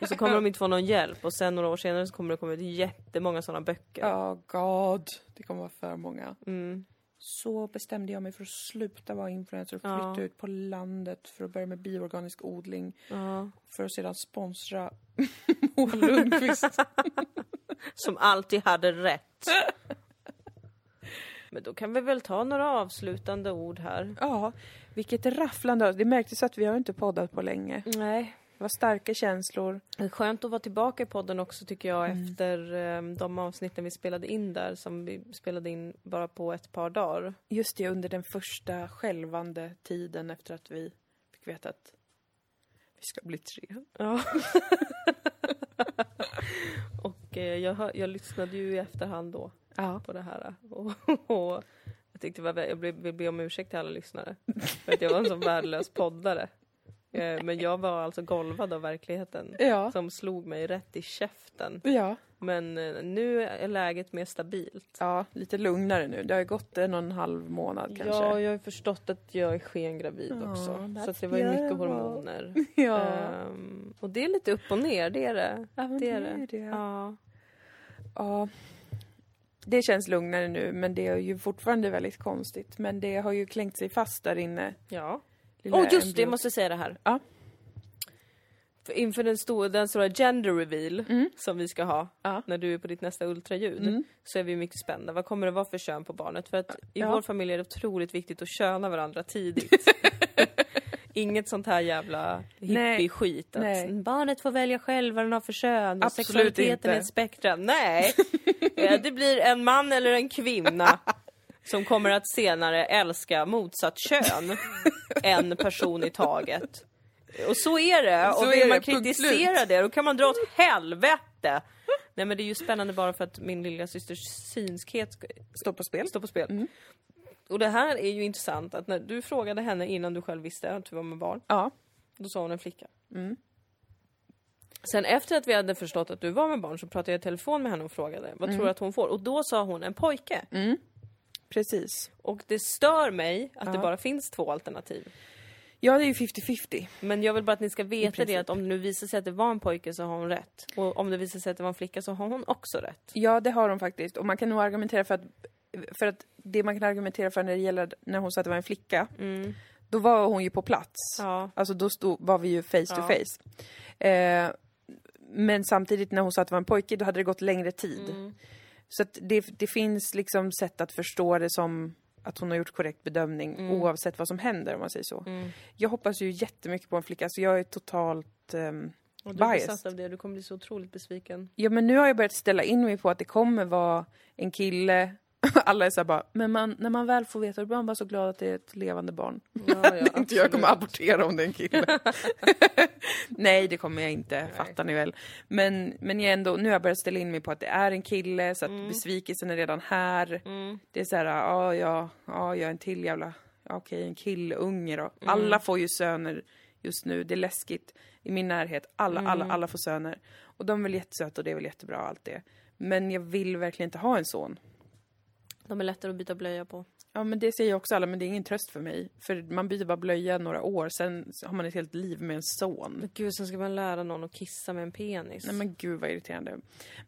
Och så kommer de inte få någon hjälp. Och sen några år senare så kommer det komma ut jättemånga sådana böcker. Oh god. Det kommer vara för många. Mm. Så bestämde jag mig för att sluta vara influencer och flytta ut på landet för att börja med bioorganisk odling. För att sedan sponsra Moa Lundqvist. Som alltid hade rätt. Men då kan vi väl ta några avslutande ord här. Ja, vilket rafflande. Det märktes att vi har inte poddat på länge. Nej. Det var starka känslor. Det är skönt att vara tillbaka i podden också tycker jag efter de avsnitten vi spelade in där. Som vi spelade in bara på ett par dagar. Just det, under den första skälvande tiden efter att vi fick veta att vi ska bli 3. Ja. Och jag lyssnade ju i efterhand då. Ja. På det här. Och jag tyckte jag vill be om ursäkt till alla lyssnare. För att jag var en sån värdelös poddare. Men jag var alltså golvad av verkligheten. Ja. Som slog mig rätt i käften. Ja. Men nu är läget mer stabilt. Ja, lite lugnare nu. Det har ju gått 1,5 månad kanske. Ja, jag har förstått att jag är skengravid också. Så att det var ju mycket hormoner. Ja. Och det är lite upp och ner, det är det. Ja, det är det. Ja. Det känns lugnare nu, men det är ju fortfarande väldigt konstigt. Men det har ju klängt sig fast där inne. Ja. Just det, jag måste säga det här. Ja. Inför den stora gender reveal som vi ska ha när du är på ditt nästa ultraljud så är vi mycket spända. Vad kommer det vara för kön på barnet? För att i vår familj är det otroligt viktigt att köna varandra tidigt. Inget sånt här jävla hippie-skit. Barnet får välja själv vad den har för kön. Och absolut sexualiteten inte. Är ett spektrum. Nej, det blir en man eller en kvinna. som kommer att senare älska motsatt kön en person i taget. Och så är det. Så och vill man kritisera det, då kan man dra åt helvete. Nej, men det är ju spännande bara för att min lilla systers synskhet står på spel. Mm. Och det här är ju intressant att när du frågade henne innan du själv visste att du var med barn. Ja. Då sa hon en flicka. Mm. Sen efter att vi hade förstått att du var med barn så pratade jag i telefon med henne och frågade vad tror du att hon får? Och då sa hon en pojke. Mm. Precis. Och det stör mig att det bara finns två alternativ. Ja, det är ju 50-50. Men jag vill bara att ni ska veta det, att om det nu visar sig att det var en pojke så har hon rätt. Och om det visar sig att det var en flicka så har hon också rätt. Ja, det har hon faktiskt. Och man kan nog argumentera för att det man kan argumentera för när det gäller när hon sa att det var en flicka, då var hon ju på plats. Ja. Alltså då var vi ju face to face. Men samtidigt när hon sa att det var en pojke, då hade det gått längre tid. Mm. Så att det finns liksom sätt att förstå det som att hon har gjort korrekt bedömning oavsett vad som händer, om man säger så. Mm. Jag hoppas ju jättemycket på en flicka, så jag är totalt och du biased. Besatt av det, du kommer bli så otroligt besviken. Ja, men nu har jag börjat ställa in mig på att det kommer vara en kille. Alla är så här bara, men när man väl får veta, då blir man bara så glad att det är ett levande barn. Ja, inte jag kommer abortera om det är en kille. Nej, det kommer jag inte, fattar ni väl. Men jag ändå, nu har jag börjat ställa in mig på att det är en kille, så att besvikelsen är redan här. Mm. Det är så här, jag är en till jävla, en killunge då. Alla får ju söner just nu, det är läskigt i min närhet. Alla får söner. Och de är väl jättesöta och det är väl jättebra allt det. Men jag vill verkligen inte ha en son. De är lättare att byta blöja på. Ja, men det säger jag också alla, men det är ingen tröst för mig. För man byter bara blöja några år, sen har man ett helt liv med en son. Men gud, sen ska man lära någon att kissa med en penis. Nej, men gud vad irriterande.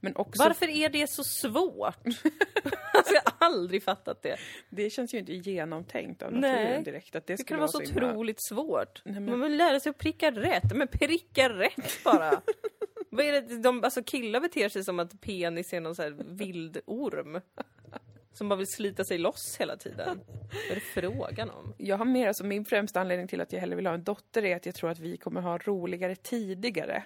Men också... Varför är det så svårt? Alltså, jag har aldrig fattat det. Det känns ju inte genomtänkt av naturen direkt. Att det kan vara så otroligt svårt. Nej, men... Man vill lära sig att pricka rätt. Men pricka rätt bara. Vad är det? Alltså, killar beter sig som att penis är någon så här vild orm. Som bara vill slita sig loss hela tiden. Vad är det frågan om? Jag har mer, alltså min främsta anledning till att jag hellre vill ha en dotter är att jag tror att vi kommer ha roligare tidigare.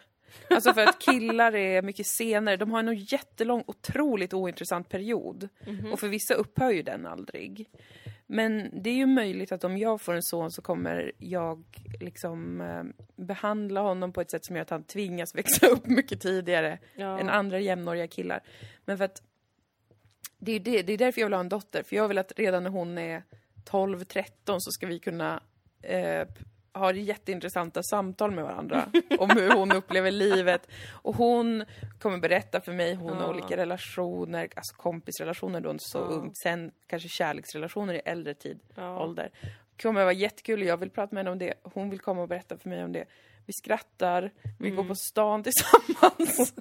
Alltså för att killar är mycket senare. De har en jättelång, otroligt ointressant period. Mm-hmm. Och för vissa upphör ju den aldrig. Men det är ju möjligt att om jag får en son så kommer jag liksom behandla honom på ett sätt som gör att han tvingas växa upp mycket tidigare än andra jämnåriga killar. Men för att det är därför jag vill ha en dotter. För jag vill att redan när hon är 12-13 så ska vi kunna ha jätteintressanta samtal med varandra. Om hur hon upplever livet. Och hon kommer berätta för mig. Hon har olika relationer. Alltså kompisrelationer då, så ungt. Sen kanske kärleksrelationer i äldre tid. Ja. Ålder. Det kommer vara jättekul. Jag vill prata med henne om det. Hon vill komma och berätta för mig om det. Vi skrattar. Vi går på stan tillsammans.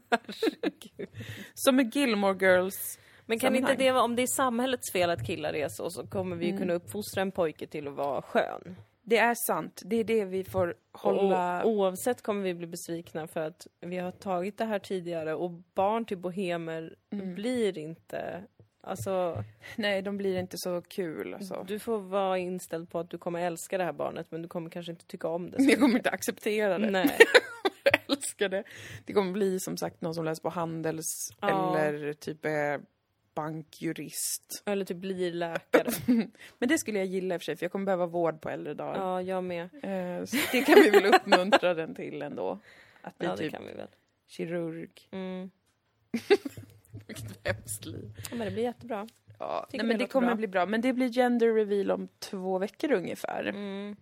Som med Gilmore Girls. Men kan inte det vara, om det är samhällets fel att killar är så kommer vi ju kunna uppfostra en pojke till att vara skön. Det är sant. Det är det vi får hålla. Oavsett kommer vi bli besvikna för att vi har tagit det här tidigare. Och barn till bohemer blir inte... Alltså, nej, de blir inte så kul. Alltså. Du får vara inställd på att du kommer älska det här barnet. Men du kommer kanske inte tycka om det. Jag kommer inte acceptera det. Nej. Jag älskar det. Det kommer bli som sagt någon som läser på Handels. Eller typ... bankjurist. Eller typ blir läkare. Men det skulle jag gilla i och för sig, för jag kommer behöva vård på äldre dagar. Ja, jag med. Så det kan vi väl uppmuntra den till ändå. Att bli typ kan vi väl. Kirurg. Vilket hemskt liv. Ja, men det blir jättebra. Ja, nej, men det kommer bli bra. Men det blir gender reveal om 2 veckor ungefär. Mm.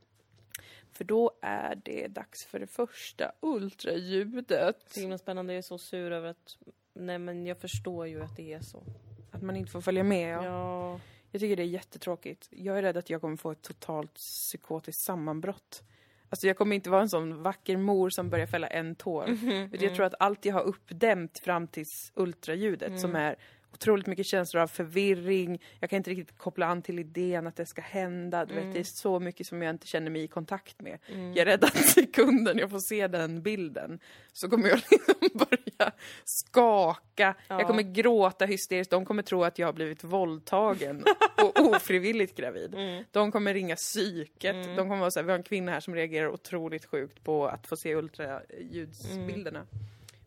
För då är det dags för det första ultraljudet. Det är himla spännande. Jag är så sur över att... Nej, men jag förstår ju att det är så. Att man inte får följa med. Ja. Jag tycker det är jättetråkigt. Jag är rädd att jag kommer få ett totalt psykotiskt sammanbrott. Alltså jag kommer inte vara en sån vacker mor som börjar fälla en tår. Jag tror att allt jag har uppdämt fram tills ultraljudet som är otroligt mycket känslor av förvirring. Jag kan inte riktigt koppla an till idén att det ska hända. Du vet, det är så mycket som jag inte känner mig i kontakt med. Jag är rädd att sekunden jag får se den bilden så kommer jag liksom börja skaka. Ja. Jag kommer gråta hysteriskt. De kommer tro att jag har blivit våldtagen och ofrivilligt gravid. De kommer ringa psyket. De kommer vara så här, vi har en kvinna här som reagerar otroligt sjukt på att få se ultraljudsbilderna.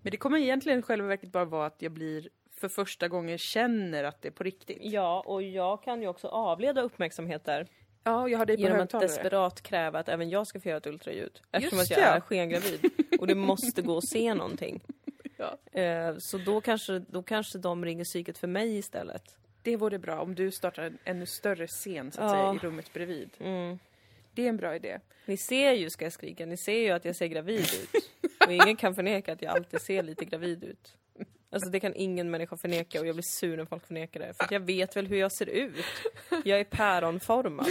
Men det kommer egentligen själva verket bara vara att jag blir för första gången känner att det är på riktigt. Ja, och jag kan ju också avleda uppmärksamhet där. Ja, jag har det på genom att desperat kräva att även jag ska få göra ett ultraljud. Eftersom just att jag är skengravid. Och det måste gå och se någonting. Ja. Så då kanske de ringer psyket för mig istället. Det vore bra om du startar en ännu större scen så att säga, i rummet bredvid. Mm. Det är en bra idé. Ni ser ju, ska jag skrika, ni ser ju att jag ser gravid ut. Och ingen kan förneka att jag alltid ser lite gravid ut. Alltså det kan ingen människa förneka, och jag blir sur när folk förnekar det. För jag vet väl hur jag ser ut. Jag är päronformad.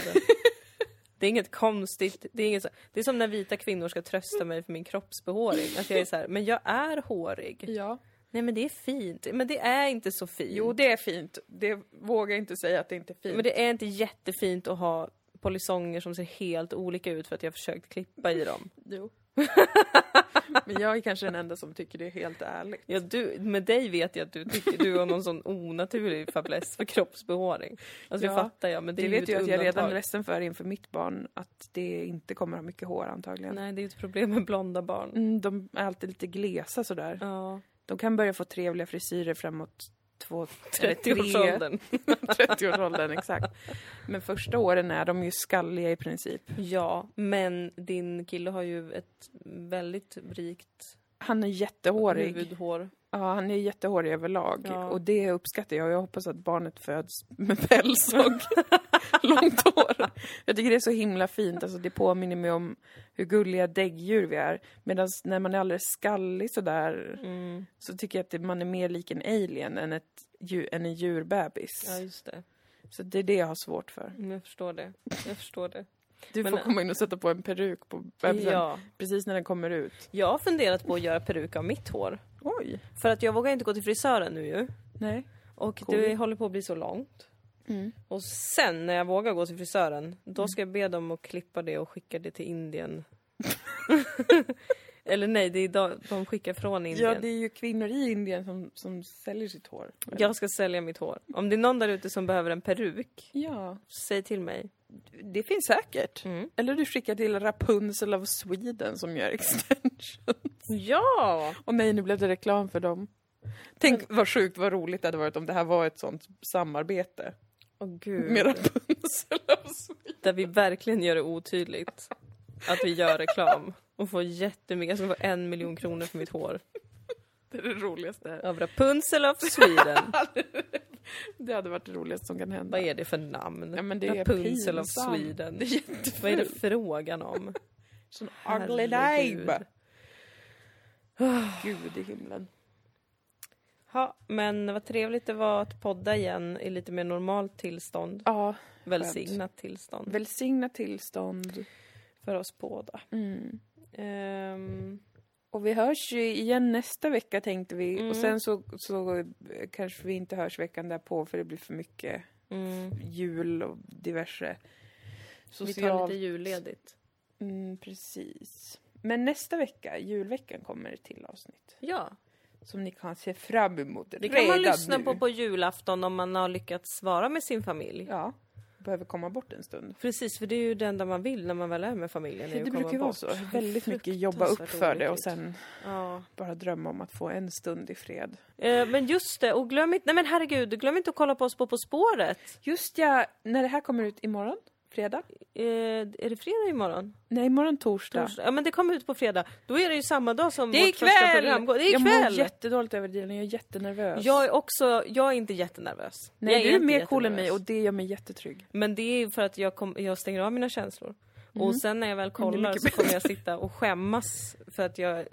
Det är inget konstigt. Det är som när vita kvinnor ska trösta mig för min kroppsbehåring. Att jag är så här, men jag är hårig. Ja. Nej, men det är fint. Men det är inte så fint. Jo, det är fint. Det vågar jag inte säga att det inte är fint. Men det är inte jättefint att ha polisonger som ser helt olika ut för att jag har försökt klippa i dem. Jo. Men jag är kanske den enda som tycker det är helt ärligt. Ja, du, med dig vet jag att du tycker du har någon sån onaturlig fäbless för kroppsbehåring. Alltså ja, det fattar jag, men det vet ju att undantag. Jag är redan ledsen för inför mitt barn att det inte kommer ha mycket hår antagligen. Nej, det är ju ett problem med blonda barn. De är alltid lite glesa sådär. Ja. De kan börja få trevliga frisyrer framåt 30-årsåldern. 30-årsåldern, exakt. Men första åren är de ju skalliga i princip. Ja, men din kille har ju ett väldigt rikt... Han är jättehårig. Huvudhår. Ja, han är jättehårig överlag. Ja. Och det uppskattar jag. Jag hoppas att barnet föds med päls och långt hår. Jag tycker det är så himla fint. Alltså, det påminner mig om hur gulliga däggdjur vi är. Medan när man är alldeles skallig sådär, så tycker jag att man är mer lik en alien än en djurbebis. Ja, just det. Så det är det jag har svårt för. Jag förstår det. Du får komma in och sätta på en peruk på bebisen, ja, precis när den kommer ut. Jag har funderat på att göra peruk av mitt hår. Oj. För att jag vågar inte gå till frisören nu ju. Nej. Och det håller på att bli så långt. Mm. Och sen när jag vågar gå till frisören, då ska jag be dem att klippa det och skicka det till Indien. Eller nej, det är de skickar från Indien. Ja, det är ju kvinnor i Indien som säljer sitt hår. Eller? Jag ska sälja mitt hår. Om det är någon där ute som behöver en peruk, ja, säg till mig. Det finns säkert. Mm. Eller du skickar till Rapunzel of Sweden som gör extensions. Ja! Och nej, nu blev det reklam för dem. Tänk vad sjukt, vad roligt det hade varit om det här var ett sånt samarbete. Åh gud. Med Rapunzel of Sweden. Där vi verkligen gör det otydligt att vi gör reklam. Och får jättemycket, alltså får 1 miljon kronor för mitt hår. Det är det roligaste. Av Rapunzel of Sweden. Det hade varit det roligaste som kan hända. Vad är det för namn? Ja, men det Rapunzel är of Sweden. Det är vad är det frågan om? Sån ugly name. Gud i himlen. Ja, men vad trevligt det var att podda igen i lite mer normalt tillstånd. Ja. Välsignat tillstånd. Välsignat tillstånd. För oss båda. Mm. Och vi hörs ju igen nästa vecka tänkte vi. Och sen så kanske vi inte hörs veckan därpå. För det blir för mycket jul och diverse. Vi tar lite julledigt. Precis. Men nästa vecka, julveckan, kommer det till avsnitt. Ja. Som ni kan se fram emot redan nu. Det kan man lyssna på julafton om man har lyckats vara med sin familj. Ja. Behöver komma bort en stund. Precis, för det är ju det enda man vill när man väl är med familjen. Det brukar ju vara så. Väldigt mycket jobba upp för det och sen bara drömma om att få en stund i fred. Men just det, och glöm inte att kolla på oss på spåret. Just ja, när det här kommer ut imorgon, fredag. Är det fredag imorgon? Nej, imorgon torsdag. Ja, men det kommer ut på fredag. Då är det ju samma dag som vårt första program går. Det är ikväll! Jag mår jättedåligt över det. Jag är jättenervös. Jag är inte jättenervös. Nej, du är mer cool än mig och det gör mig jättetrygg. Men det är för att jag stänger av mina känslor. Mm. Och sen när jag väl kollar så kommer jag sitta och skämmas för att jag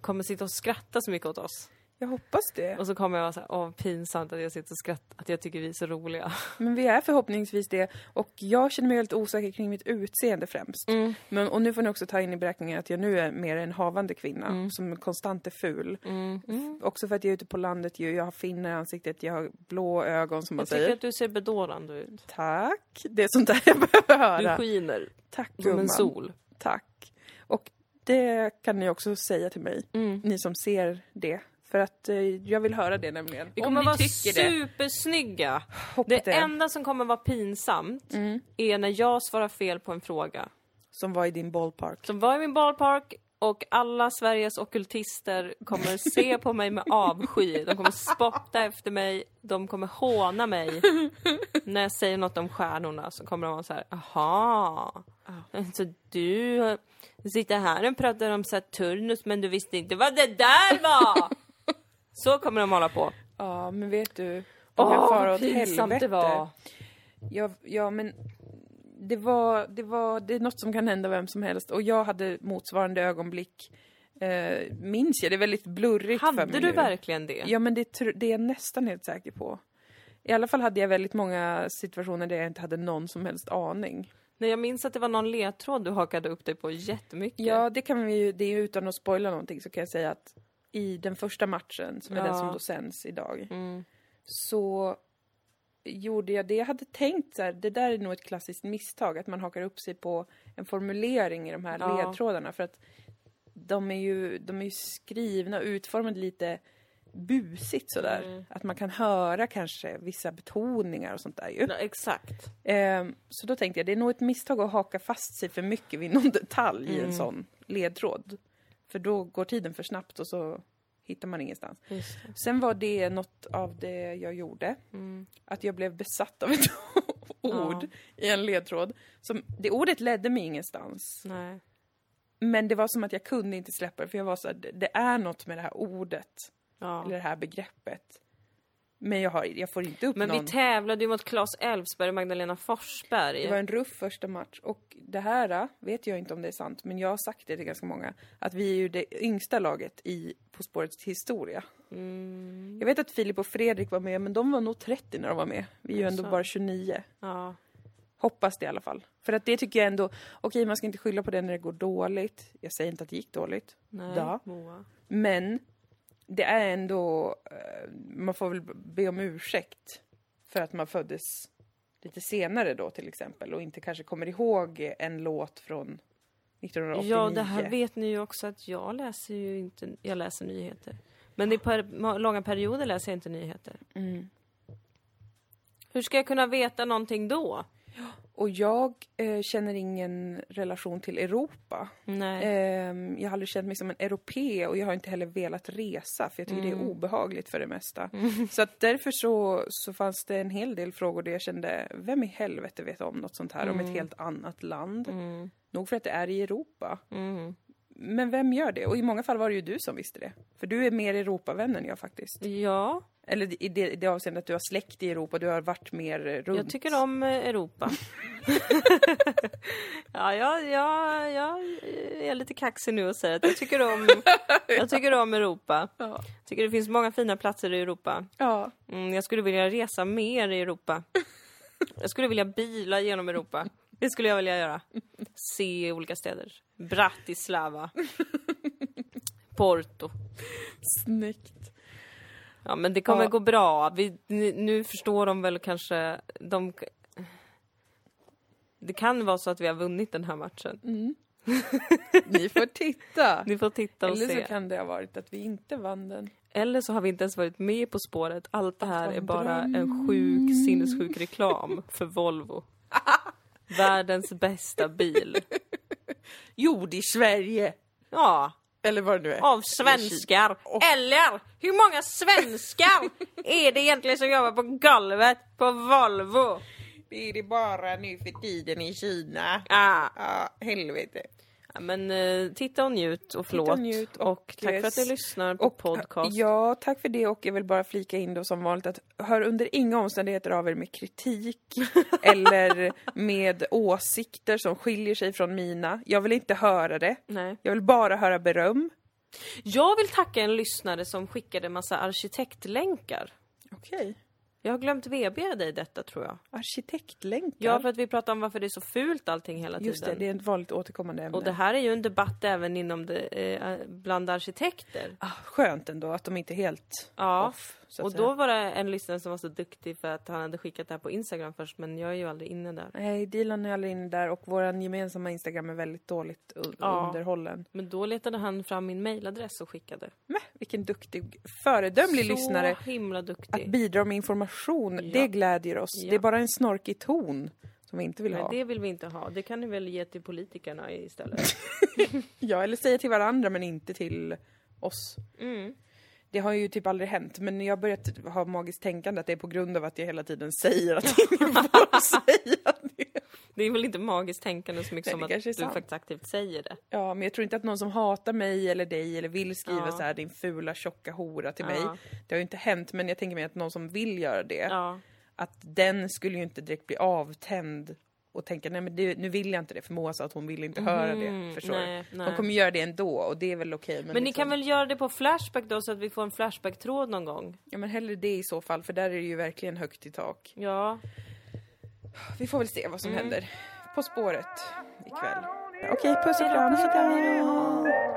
kommer sitta och skratta så mycket åt oss. Jag hoppas det. Och så kommer jag vara så här, pinsamt att jag sitter och skrattar, att jag tycker vi är så roliga. Men vi är förhoppningsvis det. Och jag känner mig helt osäker kring mitt utseende främst. Men, och nu får ni också ta in i beräkningen att jag nu är mer en havande kvinna. Som konstant är ful. Också för att jag är ute på landet. Jag har finnar i ansiktet, jag har blå ögon som man säger. Jag tycker att du ser bedårande ut. Tack. Det är sånt där jag behöver höra. Du skiner. Tack gumman. Som en sol. Tack. Och det kan ni också säga till mig. Ni som ser det. För att jag vill höra det nämligen. Vi kommer vara supersnygga. Det enda som kommer vara pinsamt är när jag svarar fel på en fråga. Som var i din ballpark. Och alla Sveriges ockultister kommer se på mig med avsky. De kommer spotta efter mig. De kommer håna mig. När jag säger något om stjärnorna så kommer de vara så här, aha. Så du sitter här och pratar om Saturnus men du visste inte vad det där var. Så kommer de hålla på. Ja, men vet du, jag far åt helvete. Var. Ja, men... Det är något som kan hända vem som helst. Och jag hade motsvarande ögonblick. Minns jag, det är väldigt blurrigt för mig nu. Hade du verkligen det? Ja, men det är jag nästan helt säker på. I alla fall hade jag väldigt många situationer där jag inte hade någon som helst aning. Nej, jag minns att det var någon ledtråd du hakade upp dig på jättemycket. Ja, det är ju utan att spoila någonting så kan jag säga att i den första matchen, som är den som då sänds idag, så... gjorde jag det. Jag hade tänkt så här, det där är nog ett klassiskt misstag att man hakar upp sig på en formulering i de här ledtrådarna för att de är ju skrivna och utformade lite busigt så där att man kan höra kanske vissa betoningar och sånt där ju. Ja, exakt. Så då tänkte jag det är nog ett misstag att haka fast sig för mycket vid någon detalj i en sån ledtråd. För då går tiden för snabbt och så hittar man ingenstans. Sen var det något av det jag gjorde. Att jag blev besatt av ett ord i en ledtråd. Det ordet ledde mig ingenstans. Nej. Men det var som att jag kunde inte släppa det. För jag var så här, det är något med det här ordet. Ja. Eller det här begreppet. Men jag får inte upp någon. Men vi tävlade ju mot Claes Älvsberg och Magdalena Forsberg. Det var en ruff första match. Och det här vet jag inte om det är sant. Men jag har sagt det till ganska många. Att vi är ju det yngsta laget i På spårets historia. Mm. Jag vet att Filip och Fredrik var med. Men de var nog 30 när de var med. Vi är ju ändå bara 29. Ja. Hoppas det i alla fall. För att det tycker jag ändå. Okej, man ska inte skylla på det när det går dåligt. Jag säger inte att det gick dåligt. Nej, da. Moa. Men... det är ändå, man får väl be om ursäkt för att man föddes lite senare då till exempel. Och inte kanske kommer ihåg en låt från 1989. Ja, det här vet ni ju också att jag läser nyheter. Men i långa perioder läser jag inte nyheter. Mm. Hur ska jag kunna veta någonting då? Och jag känner ingen relation till Europa. Nej. Jag har aldrig känt mig som en europé och jag har inte heller velat resa för jag tycker det är obehagligt för det mesta. Mm. Så att därför så fanns det en hel del frågor där jag kände, vem i helvete vet om något sånt här om ett helt annat land? Mm. Nog för att det är i Europa. Mm. Men vem gör det? Och i många fall var det ju du som visste det. För du är mer Europavän än jag faktiskt. Ja. Eller i det avseende att du har släkt i Europa. Du har varit mer runt. Jag tycker om Europa. Jag är lite kaxig nu och säger att jag tycker om Europa. Ja. Jag tycker det finns många fina platser i Europa. Ja. Jag skulle vilja resa mer i Europa. Jag skulle vilja bila genom Europa. Det skulle jag vilja göra. Se olika städer. Bratislava. Porto. Snyggt. Ja, men det kommer gå bra. Nu förstår de väl kanske... Det kan vara så att vi har vunnit den här matchen. Mm. Ni får titta. Ni får titta och se. Eller så kan det ha varit att vi inte vann den. Eller så har vi inte ens varit med På spåret. Allt det här är bara en sinnessjuk reklam för Volvo. Världens bästa bil. Gjord i Sverige. Ja. Eller vad det nu är. Av svenskar. Eller hur många svenskar är det egentligen som jobbar på golvet på Volvo? Det är det bara nu för tiden i Kina. Helvete. Ja, men titta och njut och förlåt. Och tack för att du lyssnar på podcast. Ja, tack för det. Och jag vill bara flika in då som vanligt att hör under inga omständigheter av er med kritik eller med åsikter som skiljer sig från mina. Jag vill inte höra det. Nej. Jag vill bara höra beröm. Jag vill tacka en lyssnare som skickade en massa arkitektlänkar. Okej. Jag har glömt VB dig detta tror jag. Arkitektlänkar? Ja, för att vi pratar om varför det är så fult allting hela tiden. Just det är ett vanligt återkommande ämne. Och det här är ju en debatt även inom bland arkitekter. Skönt ändå att de inte är helt off. Så och då var det en lyssnare som var så duktig för att han hade skickat det här på Instagram först. Men jag är ju aldrig inne där. Nej, Dilan är aldrig inne där och våran gemensamma Instagram är väldigt dåligt underhållen. Men då letade han fram min mailadress och skickade. Men vilken duktig, föredömlig lyssnare. Så himla duktig. Att bidra med information, det glädjer oss. Ja. Det är bara en snorkig ton som vi inte vill ha. Nej, det vill vi inte ha. Det kan ni väl ge till politikerna istället. Ja, eller säga till varandra men inte till oss. Mm. Det har ju typ aldrig hänt. Men jag har börjat ha magiskt tänkande att det är på grund av att jag hela tiden säger att jag inte får säga det. Det är väl inte magiskt tänkande så mycket. Nej, som att du faktiskt aktivt säger det. Ja, men jag tror inte att någon som hatar mig eller dig eller vill skriva så här din fula tjocka hora till mig. Det har ju inte hänt, men jag tänker mig att någon som vill göra det. Ja. Att den skulle ju inte direkt bli avtänd och tänka, nej men det, nu vill jag inte det. För Moa sa att hon vill inte höra det, förstår du? De kommer göra det ändå och det är väl okej. Men liksom, ni kan väl göra det på flashback då så att vi får en flashback-tråd någon gång? Ja, men hellre det i så fall, för där är det ju verkligen högt i tak. Ja. Vi får väl se vad som händer. På spåret ikväll. Okej, puss och kram.